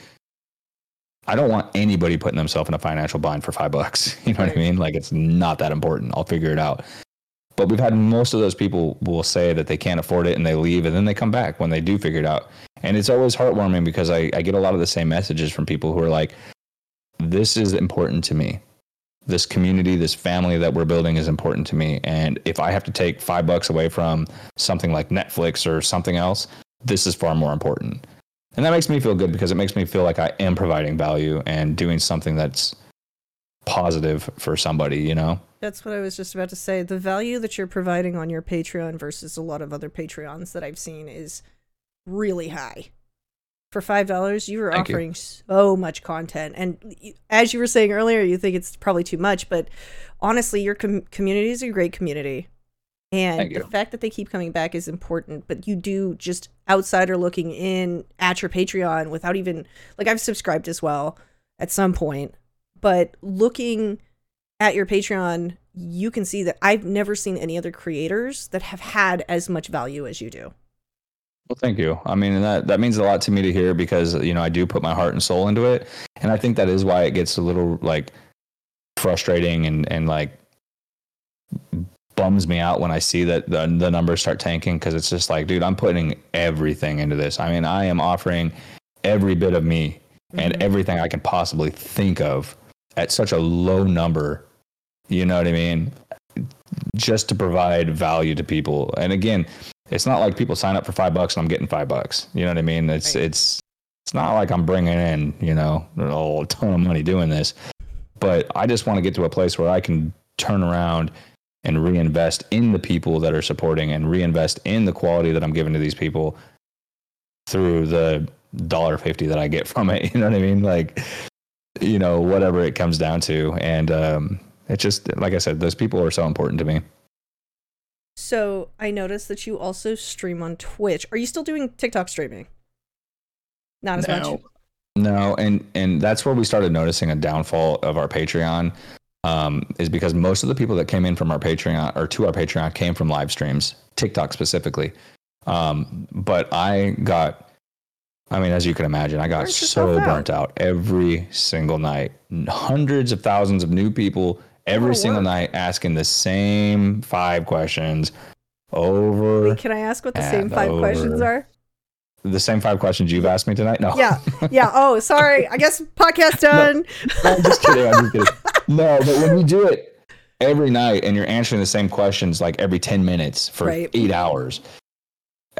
I don't want anybody putting themselves in a financial bind for five bucks. You know what I mean? Like, it's not that important. I'll figure it out. But we've had most of those people will say that they can't afford it and they leave, and then they come back when they do figure it out. And it's always heartwarming, because I, I get a lot of the same messages from people who are like, this is important to me. This community, this family that we're building is important to me. And if I have to take five bucks away from something like Netflix or something else, this is far more important. And that makes me feel good, because it makes me feel like I am providing value and doing something that's positive for somebody, you know? That's what I was just about to say. The value that you're providing on your Patreon versus a lot of other Patreons that I've seen is really high. For five dollars, you were Thank offering you. So much content. And as you were saying earlier, you think it's probably too much, but honestly, your com- community is a great community. And Thank the you. Fact that they keep coming back is important, but you do, just outsider looking in at your Patreon without even, like, I've subscribed as well at some point, but looking at your Patreon, you can see that I've never seen any other creators that have had as much value as you do. Well, thank you. I mean, that, that means a lot to me to hear, because, you know, I do put my heart and soul into it. And I think that is why it gets a little, like, frustrating and, and like, bums me out when I see that the, the numbers start tanking, because it's just like, dude, I'm putting everything into this. I mean, I am offering every bit of me mm-hmm. and everything I can possibly think of at such a low number. You know what I mean? Just to provide value to people. And again, it's not like people sign up for five bucks and I'm getting five bucks. You know what I mean? It's right. it's it's not like I'm bringing in, you know, a ton of money doing this. But I just want to get to a place where I can turn around and reinvest in the people that are supporting, and reinvest in the quality that I'm giving to these people through the one dollar fifty that I get from it. You know what I mean? Like, you know, whatever it comes down to. And um, it's just, like I said, those people are so important to me. So I noticed that you also stream on Twitch. Are you still doing TikTok streaming? Not as no. much. No, and and that's where we started noticing a downfall of our Patreon, um, is because most of the people that came in from our Patreon or to our Patreon came from live streams, TikTok specifically. Um, but I got, I mean, as you can imagine, I got so out. burnt out every single night. Hundreds of thousands of new people every oh, single wow. night asking the same five questions over. Wait, can I ask what the same five over. questions are? The same five questions you've asked me tonight? No. Yeah. Yeah. Oh, sorry. I guess podcast done. No, I'm just kidding. I'm just kidding. No, but when we do it every night and you're answering the same questions like every ten minutes for right. eight hours,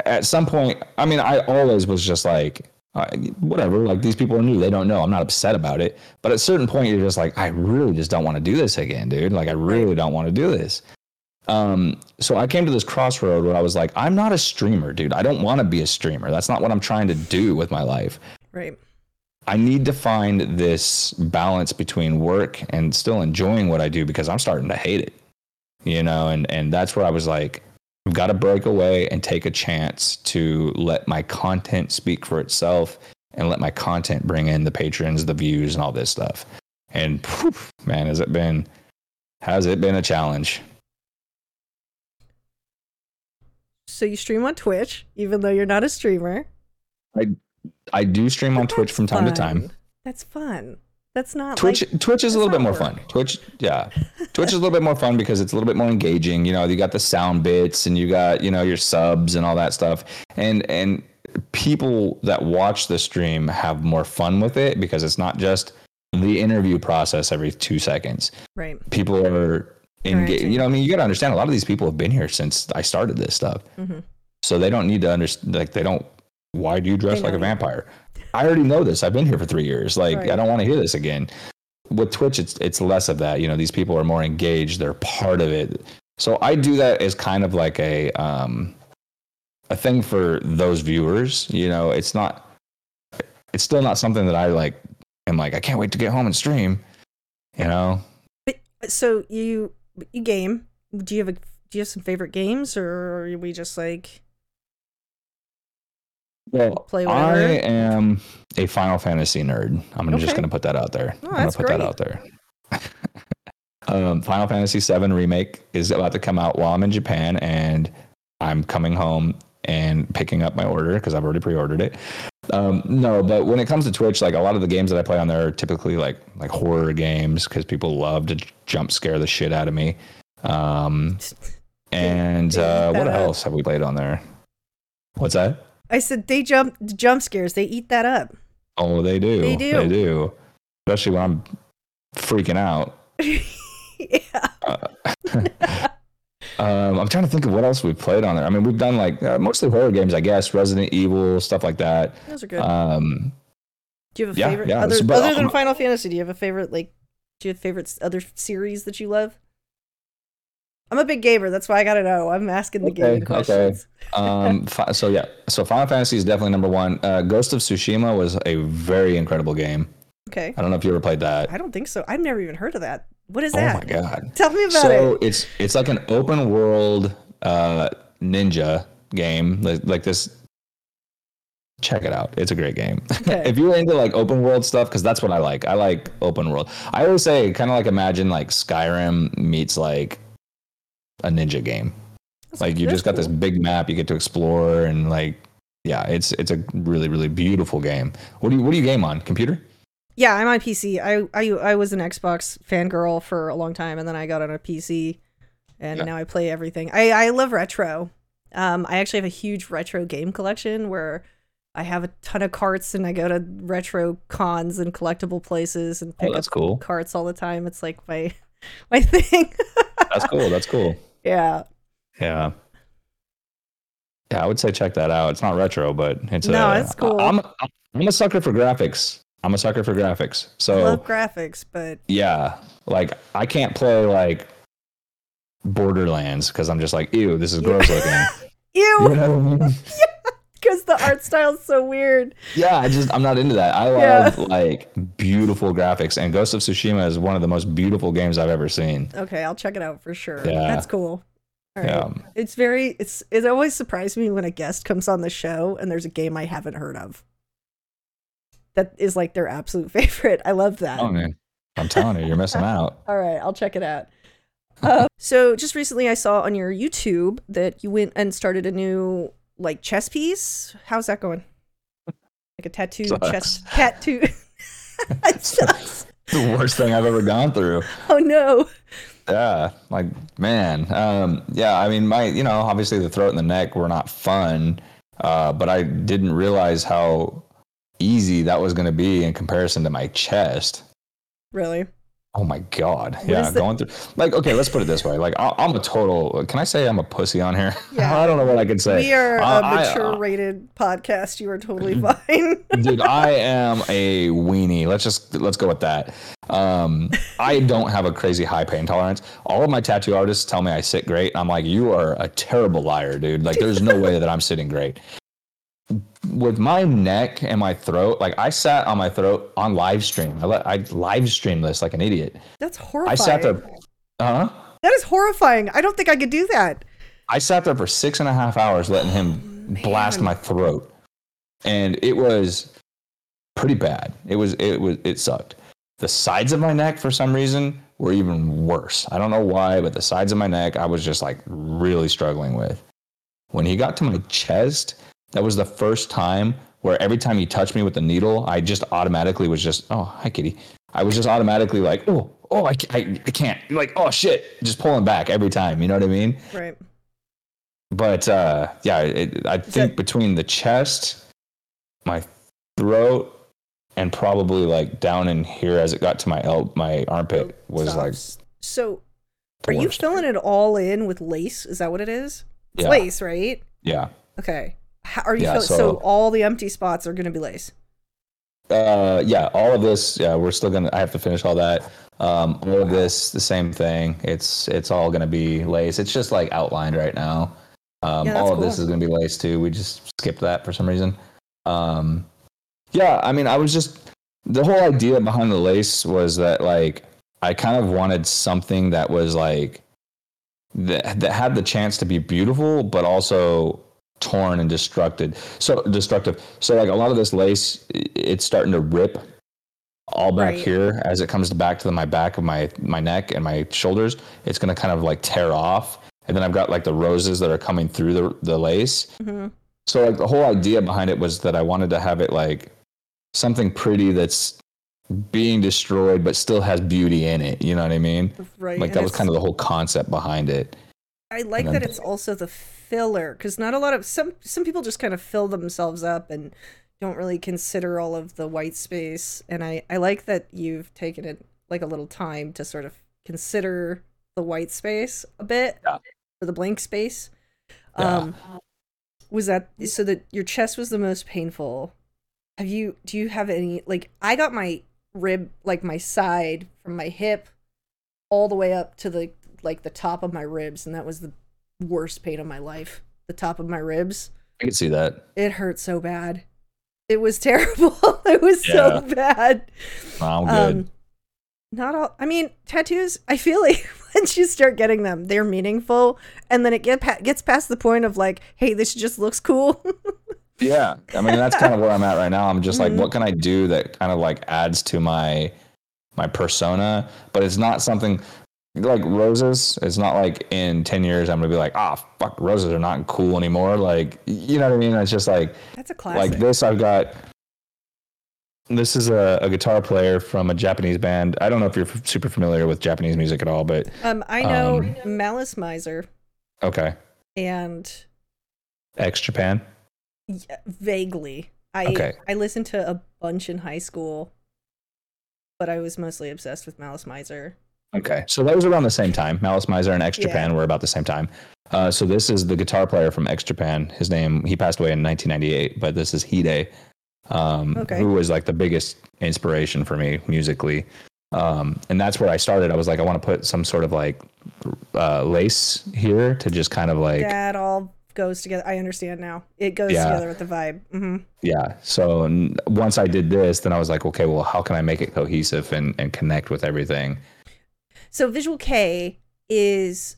at some point, I mean, I always was just like, Uh, whatever, like, these people are new, they don't know, I'm not upset about it, but at a certain point you're just like, I really just don't want to do this again, dude. Like, I really don't want to do this. Um, so I came to this crossroad where I was like, I'm not a streamer, dude. I don't want to be a streamer. That's not what I'm trying to do with my life. Right. I need to find this balance between work and still enjoying what I do, because I'm starting to hate it, you know? And, and that's where I was like, I've got to break away and take a chance to let my content speak for itself and let my content bring in the patrons, the views, and all this stuff. And whew, man, has it been, has it been a challenge? So you stream on Twitch, even though you're not a streamer. I I do stream on Twitch from time to time. That's fun. That's not Twitch. Like, Twitch is a little bit more fun. Twitch, yeah, Twitch is a little bit more fun because it's a little bit more engaging. You know, you got the sound bits and you got, you know, your subs and all that stuff. And and people that watch the stream have more fun with it because it's not just the interview process every two seconds. Right. People are engaged. You know, I mean, you got to understand a lot of these people have been here since I started this stuff, mm-hmm. so they don't need to understand. Like, they don't. Why do you dress like a vampire? I already know this. I've been here for three years. Like, right. I don't want to hear this again. With Twitch, it's it's less of that. You know, these people are more engaged. They're part of it. So I do that as kind of like a um, a thing for those viewers. You know, it's not. It's still not something that I like. I'm like, I can't wait to get home and stream. You know. But, so you you game? Do you have a do you have some favorite games, or are we just like? Well, I am a Final Fantasy nerd. I'm okay. just going to put that out there. Oh, I'm going to put great. that out there. um, Final Fantasy seven Remake is about to come out while I'm in Japan, and I'm coming home and picking up my order because I've already pre-ordered it. Um, no, but when it comes to Twitch, like a lot of the games that I play on there are typically like like horror games because people love to jump scare the shit out of me. Um, and uh, what else have we played on there? What's that? I said they jump jump scares. They eat that up. Oh, they do. They do. They do. Especially when I'm freaking out. yeah. Uh, um, I'm trying to think of what else we've played on there. I mean, we've done like uh, mostly horror games, I guess. Resident Evil, stuff like that. Those are good. Um, do you have a yeah, favorite? Yeah, other, about, other than um, Final Fantasy, do you have a favorite? Like, do you have favorite other series that you love? I'm a big gamer. That's why I gotta know. I'm asking the okay, game questions. Okay. Um. fi- so yeah. So Final Fantasy is definitely number one. Uh, Ghost of Tsushima was a very incredible game. Okay. I don't know if you ever played that. I don't think so. I've never even heard of that. What is that? Oh my god. Tell me about so it. So it's it's like an open world uh, ninja game. Like, like this. Check it out. It's a great game. Okay. If you're into like open world stuff, because that's what I like. I like open world. I always say kind of like imagine like Skyrim meets like. A ninja game. That's like you just got cool. this big map you get to explore and like yeah it's it's a really really beautiful game. What do you what do you game on? Computer? Yeah, I'm on P C. I I, I was an Xbox fangirl for a long time and then I got on a P C and yeah. now I play everything. I, I love retro. Um I actually have a huge retro game collection where I have a ton of carts and I go to retro cons and collectible places and pick oh, that's up cool. carts all the time. It's like my my thing. That's cool. That's cool. Yeah. Yeah. Yeah, I would say check that out. It's not retro, but it's no, a, it's cool. I, I'm I'm a sucker for graphics. I'm a sucker for graphics. So I love graphics, but yeah, like I can't play like Borderlands because I'm just like, ew, this is gross looking. Ew. You know? Yeah, because the art style is so weird. Yeah, I just I'm not into that. I love yeah. like beautiful graphics, and Ghost of Tsushima is one of the most beautiful games I've ever seen. Okay, I'll check it out for sure. Yeah. That's cool. All right. Yeah. It's very it's it always surprises me when a guest comes on the show and there's a game I haven't heard of. That is like their absolute favorite. I love that. Oh man. I'm telling you, you're missing out. All right, I'll check it out. Uh, so just recently I saw on your YouTube that you went and started a new like chess piece. How's that going? Like a tattoo chess tattoo. It sucks. The worst thing I've ever gone through. Oh no. Yeah, like man. Um, yeah, I mean, my you know, obviously the throat and the neck were not fun, uh, but I didn't realize how easy that was going to be in comparison to my chest. Really? Oh my god! What yeah, going through like okay. Let's put it this way: like I, I'm a total. Can I say I'm a pussy on here? Yeah. I don't know what I can say. We are uh, a mature-rated podcast. You are totally fine, dude. I am a weenie. Let's just let's go with that. Um, I don't have a crazy high pain tolerance. All of my tattoo artists tell me I sit great. I'm like, you are a terrible liar, dude. Like, there's no way that I'm sitting great. With my neck and my throat, like I sat on my throat on live stream. I, I live streamed this like an idiot. That's horrifying. I sat there. Uh huh. That is horrifying. I don't think I could do that. I sat there for six and a half hours letting him oh, blast my throat, and it was pretty bad. It was. It was. It sucked. The sides of my neck, for some reason, were even worse. I don't know why, but the sides of my neck, I was just like really struggling with. When he got to my chest. That was the first time where every time he touched me with the needle, I just automatically was just, oh, hi, kitty. I was just automatically like, oh, oh, I, I, I can't. Like, oh, shit. Just pulling back every time. You know what I mean? Right. But, uh, yeah, it, I Is think that- between the chest, my throat, and probably, like, down in here as it got to my el- my armpit was, Sops. like... So, are you filling it all in with lace? Is that what it is? It's yeah. lace, right? Yeah. Okay. How are you yeah, so, so all the empty spots are going to be lace? Uh, yeah, all of this. Yeah, we're still going to. I have to finish all that. Um, all of this, the same thing. It's it's all going to be lace. It's just like outlined right now. Um, yeah, all of cool. this is going to be lace too. We just skipped that for some reason. Um, yeah, I mean, I was just the whole idea behind the lace was that like I kind of wanted something that was like that that had the chance to be beautiful, but also torn and destructed so destructive so like a lot of this lace, it's starting to rip all back right. here as it comes to back to the, my back of my my neck and my shoulders. It's going to kind of like tear off, and then I've got like the roses that are coming through the the lace. Mm-hmm. So like the whole idea behind it was that I wanted to have it like something pretty that's being destroyed but still has beauty in it, you know what I mean? Right. Like, and that was kind of the whole concept behind it. I like then, that it's also the filler, because not a lot of some some people just kind of fill themselves up and don't really consider all of the white space. And I, I like that you've taken it like a little time to sort of consider the white space a bit, yeah. or the blank space. Yeah. Um, was that so that your chest was the most painful? Have you do you have any like I got my rib like my side from my hip all the way up to the like the top of my ribs, and that was the worst pain of my life. The top of my ribs. I can see that. It hurt so bad. It was terrible. It was yeah. so bad. I'm good. Um, not all. I mean, tattoos. I feel like once you start getting them, they're meaningful, and then it get pa- gets past the point of like, hey, this just looks cool. Yeah, I mean, that's kind of where I'm at right now. I'm just like, mm-hmm. what can I do that kind of like adds to my my persona, but it's not something. Like roses, it's not like in ten years I'm gonna be like, ah, oh, fuck, roses are not cool anymore. Like, you know what I mean? It's just like that's a classic. Like this, I've got. This is a, a guitar player from a Japanese band. I don't know if you're f- super familiar with Japanese music at all, but um, I know um, Malice Mizer. Okay. And. X Japan. Yeah, vaguely, I okay. I listened to a bunch in high school, but I was mostly obsessed with Malice Mizer. Okay, so that was around the same time. Malice Mizer and X Japan yeah. were about the same time. Uh, so this is the guitar player from X Japan. His name, he passed away in nineteen ninety-eight, but this is Hide, um, okay. who was like the biggest inspiration for me musically. Um, and that's where I started. I was like, I want to put some sort of like uh, lace here to just kind of like... That all goes together. I understand now. It goes yeah. together with the vibe. Mm-hmm. Yeah, so once I did this, then I was like, okay, well, how can I make it cohesive and, and connect with everything? So Visual Kei is,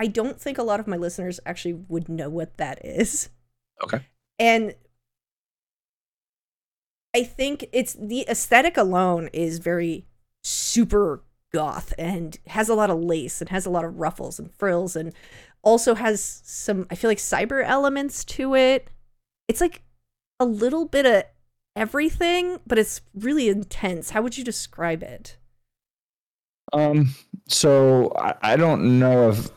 I don't think a lot of my listeners actually would know what that is. Okay. And I think it's the aesthetic alone is very super goth and has a lot of lace and has a lot of ruffles and frills and also has some, I feel like, cyber elements to it. It's like a little bit of everything, but it's really intense. How would you describe it? Um, so I, I don't know if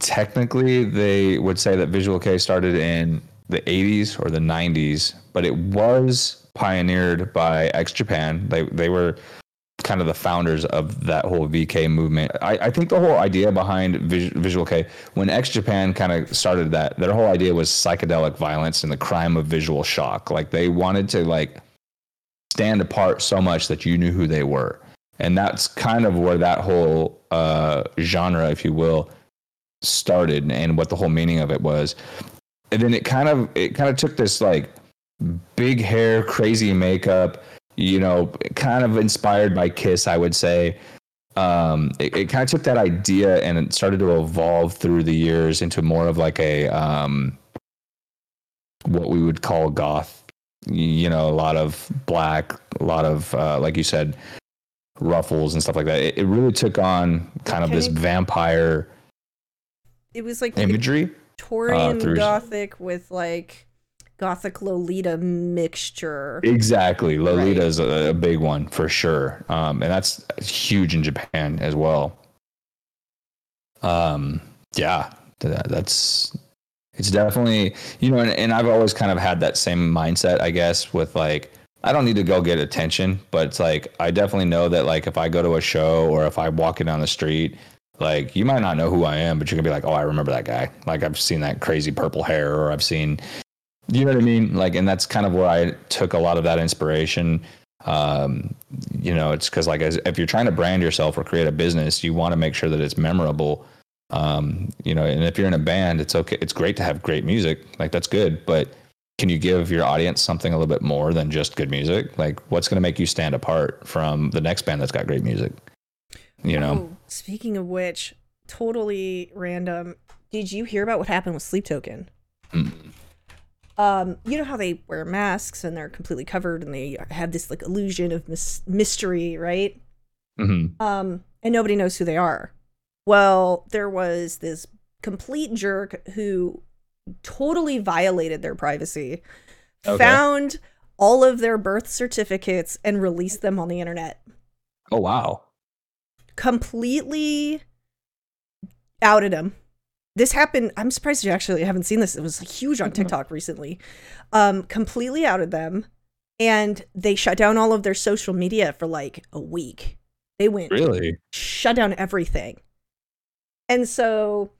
technically they would say that Visual Kei started in the eighties or the nineties, but it was pioneered by X Japan. They they were kind of the founders of that whole V K movement. I, I think the whole idea behind Vis- Visual Kei, when X Japan kind of started that, their whole idea was psychedelic violence and the crime of visual shock. Like they wanted to like stand apart so much that you knew who they were. And that's kind of where that whole uh, genre, if you will, started and what the whole meaning of it was. And then it kind of it kind of took this like big hair, crazy makeup, you know, kind of inspired by Kiss, I would say. Um, it, it kind of took that idea and it started to evolve through the years into more of like a um, what we would call goth. You know, a lot of black, a lot of, uh, like you said, ruffles and stuff like that. It, it really took on kind of this vampire It was like imagery. Victorian uh, Gothic with like Gothic Lolita mixture. Exactly. Lolita right? is a, a big one for sure. Um, and that's huge in Japan as well. Um, yeah, that, that's, it's definitely, you know, and, and I've always kind of had that same mindset, I guess, with like, I don't need to go get attention, but it's like, I definitely know that like, if I go to a show or if I'm walking down the street, like you might not know who I am, but you're gonna be like, oh, I remember that guy. Like I've seen that crazy purple hair or I've seen, you know what I mean? Like, and that's kind of where I took a lot of that inspiration. Um, you know, it's cause like, as, if you're trying to brand yourself or create a business, you want to make sure that it's memorable. Um, you know, and if you're in a band, it's okay. It's great to have great music. Like that's good, but can you give your audience something a little bit more than just good music? Like what's going to make you stand apart from the next band that's got great music? You know, oh, speaking of which, totally random. Did you hear about what happened with Sleep Token? Mm. Um, you know how they wear masks and they're completely covered and they have this like illusion of mis- mystery, right? Mm-hmm. Um, and nobody knows who they are. Well, there was this complete jerk who totally violated their privacy, okay. found all of their birth certificates and released them on the internet. Oh, wow. Completely outed him. This happened. I'm surprised you actually haven't seen this. It was huge on TikTok recently. Um, completely outed them, and they shut down all of their social media for like a week. They went really shut down everything, and so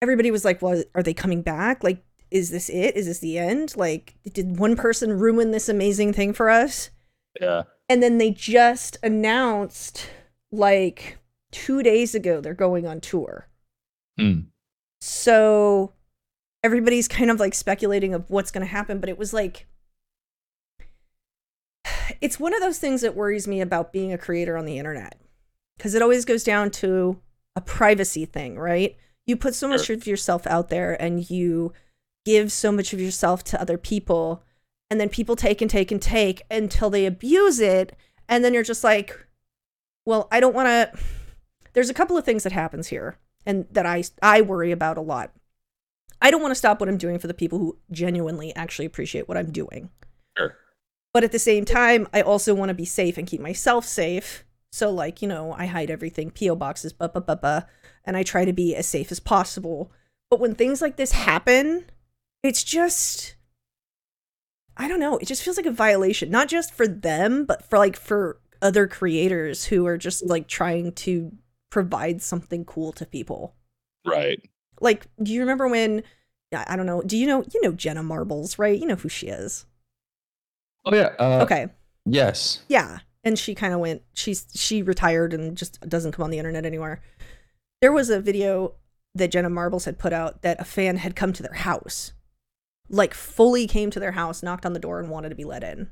everybody was like, "Well, are they coming back? Like, is this it? Is this the end? Like, did one person ruin this amazing thing for us?" Yeah. And then they just announced, like two days ago, they're going on tour. Mm. So everybody's kind of like speculating of what's going to happen, but it was like, it's one of those things that worries me about being a creator on the internet, because it always goes down to a privacy thing, right? You put so much of yourself out there and you give so much of yourself to other people, and then people take and take and take until they abuse it. And then you're just like, well, I don't want to, there's a couple of things that happens here and that I, I worry about a lot. I don't want to stop what I'm doing for the people who genuinely actually appreciate what I'm doing. Sure. But at the same time, I also want to be safe and keep myself safe. So like, you know, I hide everything, P O boxes, ba ba ba ba, and I try to be as safe as possible. But when things like this happen, it's just, I don't know. It just feels like a violation, not just for them, but for like, for other creators who are just like trying to provide something cool to people. Right. Like, do you remember when, I don't know, do you know, you know, Jenna Marbles, right? You know who she is. Oh yeah. Uh, okay. Yes. Yeah. And she kind of went, she's, she retired and just doesn't come on the internet anywhere. There was a video that Jenna Marbles had put out that a fan had come to their house, like fully came to their house, knocked on the door and wanted to be let in.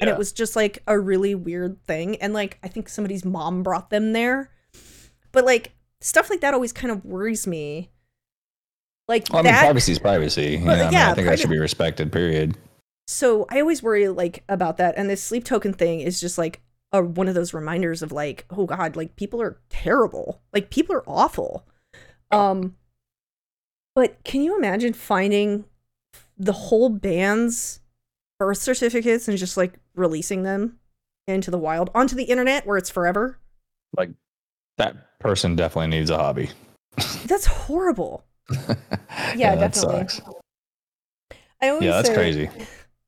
And yeah. It was just like a really weird thing. And like, I think somebody's mom brought them there. But like, stuff like that always kind of worries me. Like, well, I mean, privacy is privacy. Well, yeah, I, mean, I think pri- that should be respected, period. So I always worry like about that. And this Sleep Token thing is just like a, one of those reminders of like, oh God, like people are terrible. Like people are awful. Um, but can you imagine finding the whole band's birth certificates and just like releasing them into the wild onto the internet where it's forever? Like that person definitely needs a hobby. That's horrible. yeah, yeah, definitely. That sucks. I always yeah, that's say crazy.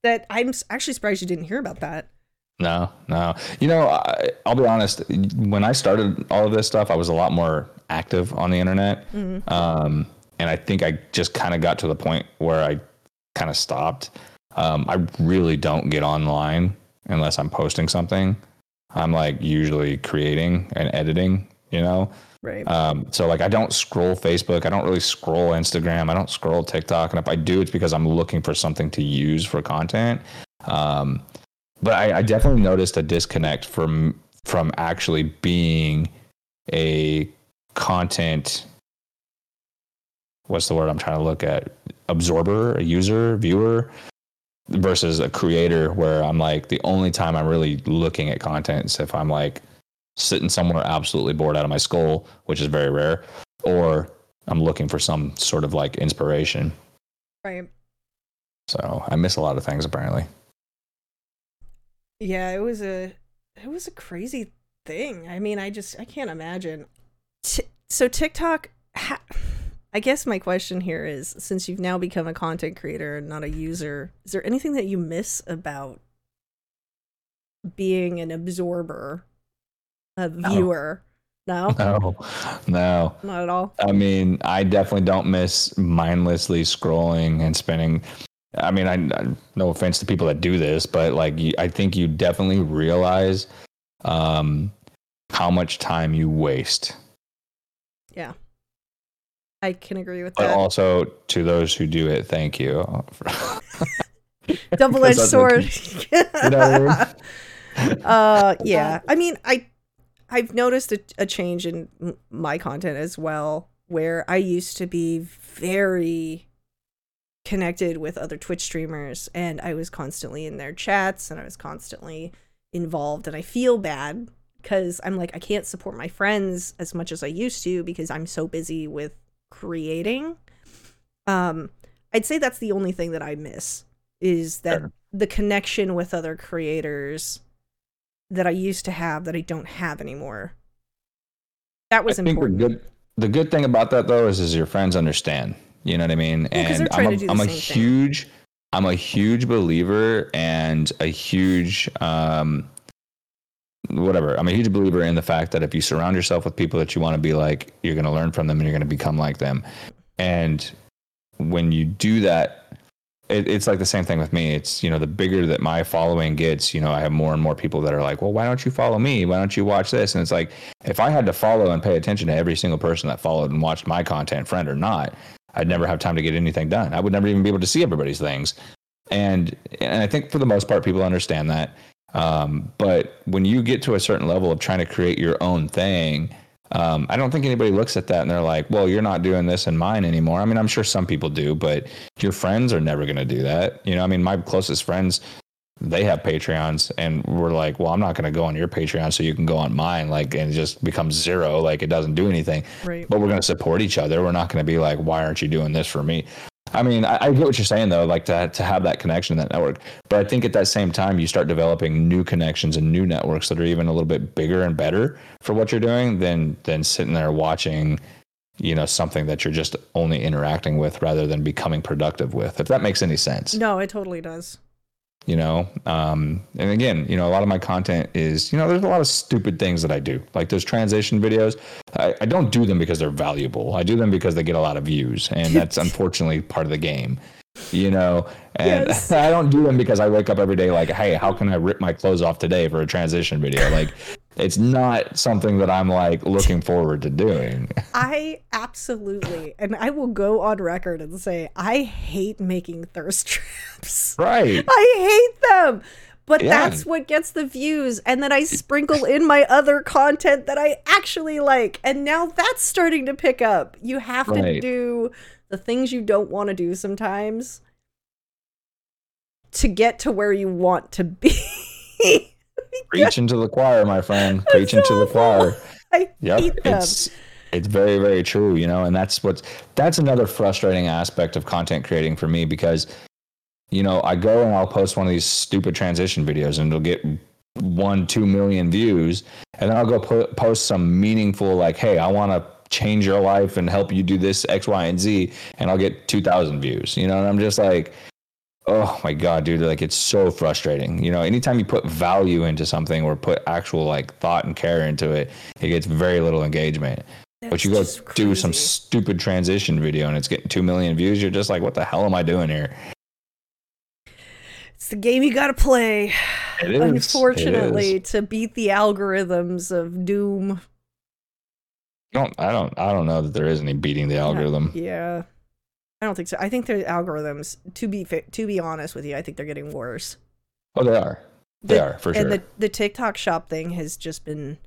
That I'm actually surprised you didn't hear about that. No, no. You know, I, I'll be honest. When I started all of this stuff, I was a lot more active on the internet. Mm-hmm. Um, and I think I just kind of got to the point where I kind of stopped. Um, I really don't get online unless I'm posting something. I'm like usually creating and editing, you know? Right. Um, so like I don't scroll Facebook. I don't really scroll Instagram. I don't scroll TikTok. And if I do, it's because I'm looking for something to use for content. Um, But I, I definitely noticed a disconnect from from actually being a content. What's the word I'm trying to look at? Absorber, a user, viewer, versus a creator, where I'm like, the only time I'm really looking at content is if I'm like sitting somewhere absolutely bored out of my skull, which is very rare, or I'm looking for some sort of like inspiration. Right. So I miss a lot of things apparently. Yeah, it was a it was a crazy thing. I mean, I just I can't imagine. T- so TikTok, ha- I guess my question here is, since you've now become a content creator and not a user, is there anything that you miss about being an absorber, a viewer? No. No. No. No. Not at all. I mean, I definitely don't miss mindlessly scrolling and spending. I mean, I, I no offense to people that do this, but like, you, I think you definitely realize um, how much time you waste. Yeah, I can agree with but that. But also, to those who do it, thank you. Double-edged sword. I mean? uh, yeah, I mean, I I've noticed a, a change in my content as well, where I used to be very connected with other Twitch streamers, and I was constantly in their chats, and I was constantly involved, and I feel bad because I'm like, I can't support my friends as much as I used to because I'm so busy with creating. Um, I'd say that's the only thing that I miss, is that sure. the connection with other creators that I used to have that I don't have anymore. That was I important. Think the, good, the good thing about that though is, is your friends understand. You know what I mean? Yeah, and I'm a, I'm a huge, thing. I'm a huge believer and a huge, um, whatever. I'm a huge believer in the fact that if you surround yourself with people that you want to be like, you're going to learn from them and you're going to become like them. And when you do that, it, it's like the same thing with me. It's, you know, the bigger that my following gets, you know, I have more and more people that are like, well, why don't you follow me? Why don't you watch this? And it's like, if I had to follow and pay attention to every single person that followed and watched my content, friend or not, I'd never have time to get anything done. I would never even be able to see everybody's things. And and I think for the most part, people understand that. Um, but when you get to a certain level of trying to create your own thing, um, I don't think anybody looks at that and they're like, well, you're not doing this in mine anymore. I mean, I'm sure some people do, but your friends are never going to do that. You know, I mean, my closest friends, they have Patreons, and we're like, well, I'm not going to go on your Patreon so you can go on mine. Like, and it just becomes zero. Like, it doesn't do anything, right. But we're going to support each other. We're not going to be like, why aren't you doing this for me? I mean, I, I get what you're saying though, like to, to have that connection, that network. But I think at that same time, you start developing new connections and new networks that are even a little bit bigger and better for what you're doing than, than sitting there watching, you know, something that you're just only interacting with rather than becoming productive with, if that makes any sense. No, it totally does. You know, um, and again, you know, a lot of my content is, you know, there's a lot of stupid things that I do. Like those translation videos, I, I don't do them because they're valuable. I do them because they get a lot of views, and that's unfortunately part of the game, you know. And yes. I don't do them because I wake up every day like, hey, how can I rip my clothes off today for a transition video? Like, it's not something that I'm like looking forward to doing. I absolutely, and I will go on record and say, I hate making thirst traps. Right. I hate them. But yeah. That's what gets the views. And then I sprinkle in my other content that I actually like. And now that's starting to pick up. You have right. to do the things you don't want to do sometimes to get to where you want to be. Preaching to the choir, my friend. Preaching to the choir. I yep. hate them. It's it's very, very true, you know, and that's what's that's another frustrating aspect of content creating for me, because, you know, I go and I'll post one of these stupid transition videos and it'll get one, two million views, and then I'll go po- post some meaningful, like, hey, I want to change your life and help you do this X, Y, and Z, and I'll get two thousand views, you know, and I'm just like, oh my God, dude, like it's so frustrating. You know, anytime you put value into something or put actual like thought and care into it, it gets very little engagement. That's but you go do some stupid transition video and it's getting two million views. You're just like, what the hell am I doing here? It's the game you gotta play. It is. Unfortunately, it is. To beat the algorithms of Doom. I don't, I don't, I don't know that there is any beating the algorithm. Yeah. yeah. I don't think so. I think their algorithms, to be fi- to be honest with you, I think they're getting worse. Oh, they are. They the, are, for sure. And the, the TikTok shop thing has just been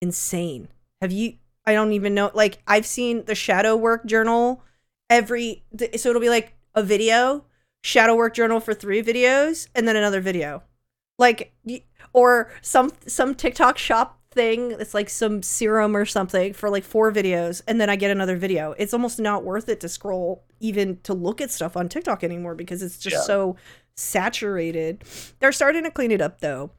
insane. Have you, I don't even know, like, I've seen the shadow work journal every, so it'll be like a video, shadow work journal for three videos, and then another video. Like, or some some TikTok shop thing, it's like some serum or something for like four videos, and then I get another video. It's almost not worth it to scroll, even to look at stuff on TikTok anymore, because it's just yeah. so saturated. They're starting to clean it up though.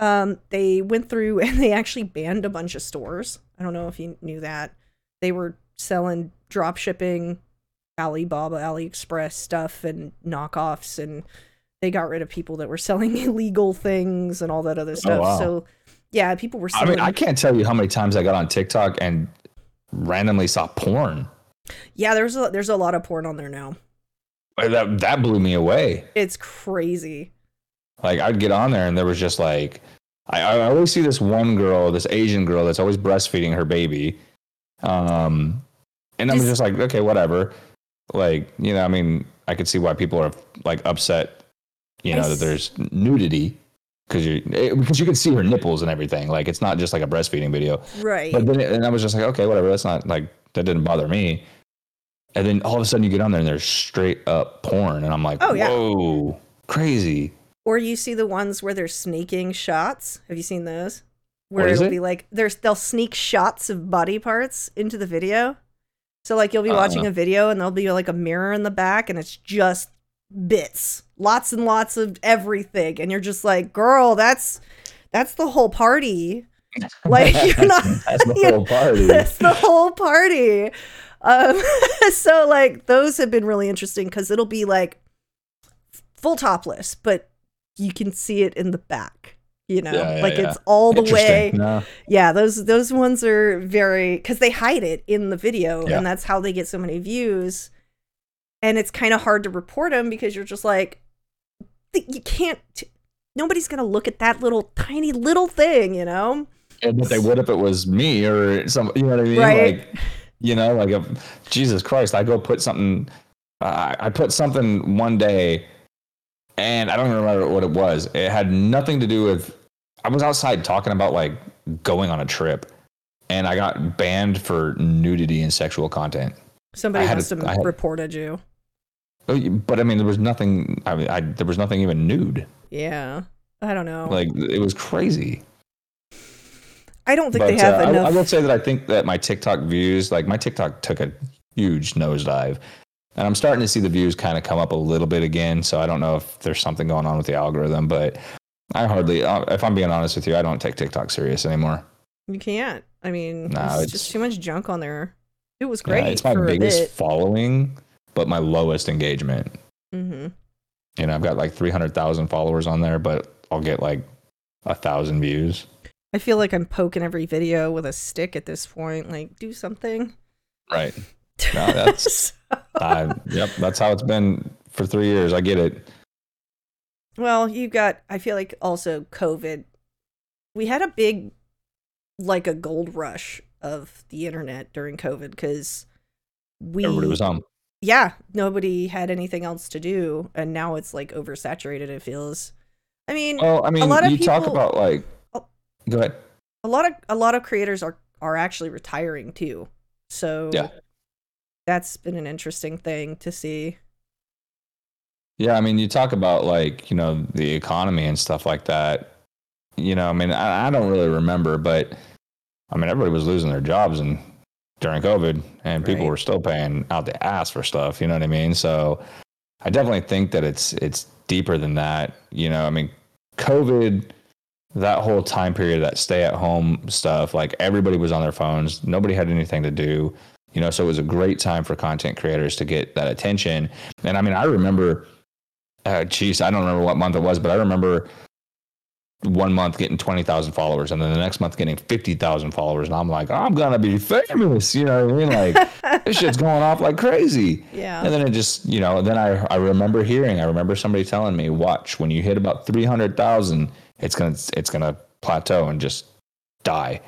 Um they went through and they actually banned a bunch of stores. I don't know if you knew that. They were selling drop shipping Alibaba, AliExpress stuff and knockoffs, and they got rid of people that were selling illegal things and all that other stuff. Oh, wow. So yeah, people were selling. I mean, I can't tell you how many times I got on TikTok and randomly saw porn. Yeah, there's a, there's a lot of porn on there now. That that blew me away. It's crazy. Like, I'd get on there and there was just like, I, I always see this one girl, this Asian girl that's always breastfeeding her baby. Um, and I'm just like, okay, whatever. Like, you know, I mean, I could see why people are like upset, you know, I that there's nudity. Because you, because you can see her nipples and everything. Like, it's not just like a breastfeeding video, right? But then, and I was just like, okay, whatever. That's not like that didn't bother me. And then all of a sudden, you get on there and there's straight up porn, and I'm like, oh, yeah. Whoa, crazy. Or you see the ones where they're sneaking shots. Have you seen those? Where it'll it? be like there's they'll sneak shots of body parts into the video. So like you'll be watching a video and there'll be like a mirror in the back, and it's just bits, lots and lots of everything, and you're just like, girl, that's that's the whole party. Like, you're not that's the whole party that's the whole party um so like those have been really interesting, because it'll be like full topless, but you can see it in the back, you know. Yeah, yeah, like yeah. It's all the way. No. Yeah, those those ones are very, because they hide it in the video. Yeah. And that's how they get so many views. And it's kind of hard to report them, because you're just like, you can't, t- nobody's going to look at that little tiny little thing, you know? And if they would, if it was me or some, you know what I mean? Right. Like, you know, like, a, Jesus Christ, I go put something, uh, I put something one day and I don't even remember what it was. It had nothing to do with, I was outside talking about like going on a trip, and I got banned for nudity and sexual content. Somebody must have had, reported you. But I mean, there was nothing. I mean, I, there was nothing even nude. Yeah, I don't know. Like, it was crazy. I don't think but, they have uh, enough. I, I will say that I think that my TikTok views, like my TikTok, took a huge nosedive, and I'm starting to see the views kind of come up a little bit again. So I don't know if there's something going on with the algorithm, but I hardly, if I'm being honest with you, I don't take TikTok serious anymore. You can't. I mean, nah, it's, it's just too much junk on there. It was great. Yeah, it's my for biggest following, but my lowest engagement. Mm-hmm. You know, I've got like three hundred thousand followers on there, but I'll get like a thousand views. I feel like I'm poking every video with a stick at this point. Like, do something. Right. No, that's so... uh, yep. That's how it's been for three years. I get it. Well, you got. I feel like also COVID. We had a big, like a gold rush of the internet during COVID, because we everybody was home. Yeah, nobody had anything else to do, and now it's like oversaturated, it feels. I mean, well, I mean, a lot of you people, talk about like go ahead. A lot of a lot of creators are, are actually retiring too. So yeah. That's been an interesting thing to see. Yeah, I mean, you talk about like, you know, the economy and stuff like that. You know, I mean, I, I don't really remember, but I mean, everybody was losing their jobs and during COVID, and people right. were still paying out the ass for stuff. You know what I mean? So I definitely think that it's it's deeper than that. You know, I mean, COVID, that whole time period, that stay-at-home stuff, like everybody was on their phones. Nobody had anything to do. You know, so it was a great time for content creators to get that attention. And I mean, I remember uh, geez, I don't remember what month it was, but I remember one month getting twenty thousand followers and then the next month getting fifty thousand followers. And I'm like, I'm going to be famous. You know what I mean? Like, this shit's going off like crazy. Yeah. And then it just, you know, then I, I remember hearing, I remember somebody telling me, watch, when you hit about three hundred thousand, it's going to, it's going to plateau and just die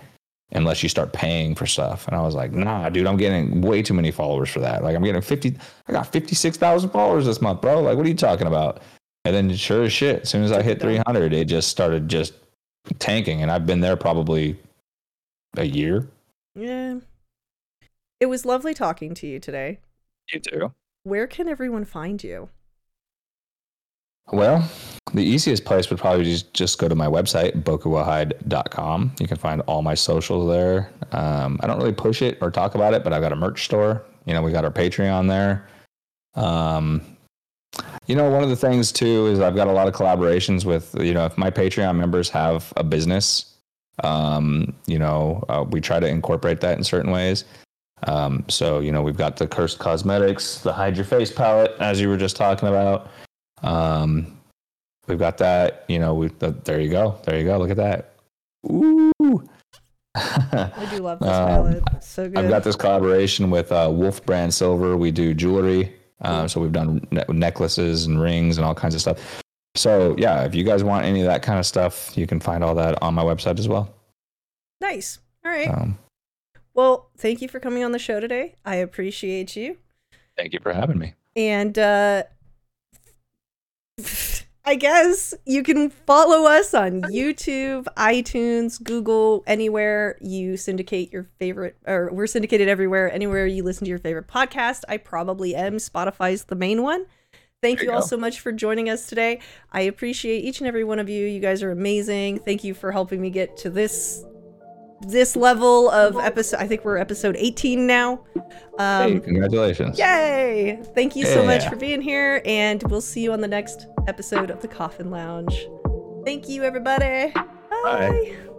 unless you start paying for stuff. And I was like, nah, dude, I'm getting way too many followers for that. Like I'm getting fifty, I got fifty-six thousand followers this month, bro. Like, what are you talking about? And then sure as shit, as soon as I hit three hundred, it just started just tanking. And I've been there probably a year. Yeah. It was lovely talking to you today. You too. Where can everyone find you? Well, the easiest place would probably just, just go to my website, bokuwahyde dot com. You can find all my socials there. Um, I don't really push it or talk about it, but I've got a merch store. You know, we got our Patreon there. Um... You know, one of the things, too, is I've got a lot of collaborations with, you know, if my Patreon members have a business, um, you know, uh, we try to incorporate that in certain ways. Um, so, you know, we've got the Curse Cosmetics, the Hide Your Face palette, as you were just talking about. Um, we've got that, you know, we uh, there you go. There you go. Look at that. Ooh. I do love this palette. Um, it's so good. I've got this collaboration with uh, Wolf Brand Silver. We do jewelry. Um, so we've done ne- necklaces and rings and all kinds of stuff. So yeah, if you guys want any of that kind of stuff, you can find all that on my website as well. Nice. All right. Um, well, thank you for coming on the show today. I appreciate you. Thank you for having me. And uh, I guess you can follow us on YouTube, iTunes, Google, anywhere you syndicate your favorite, or we're syndicated everywhere, anywhere you listen to your favorite podcast. I probably am. Spotify's the main one. Thank you all so much for joining us today. I appreciate each and every one of you. You guys are amazing. Thank you for helping me get to this this level of episode. I think we're episode eighteen now. Um, hey, congratulations. Yay. Thank you so yeah. much for being here. And we'll see you on the next episode of the Coffin Lounge. Thank you, everybody. Bye. Bye.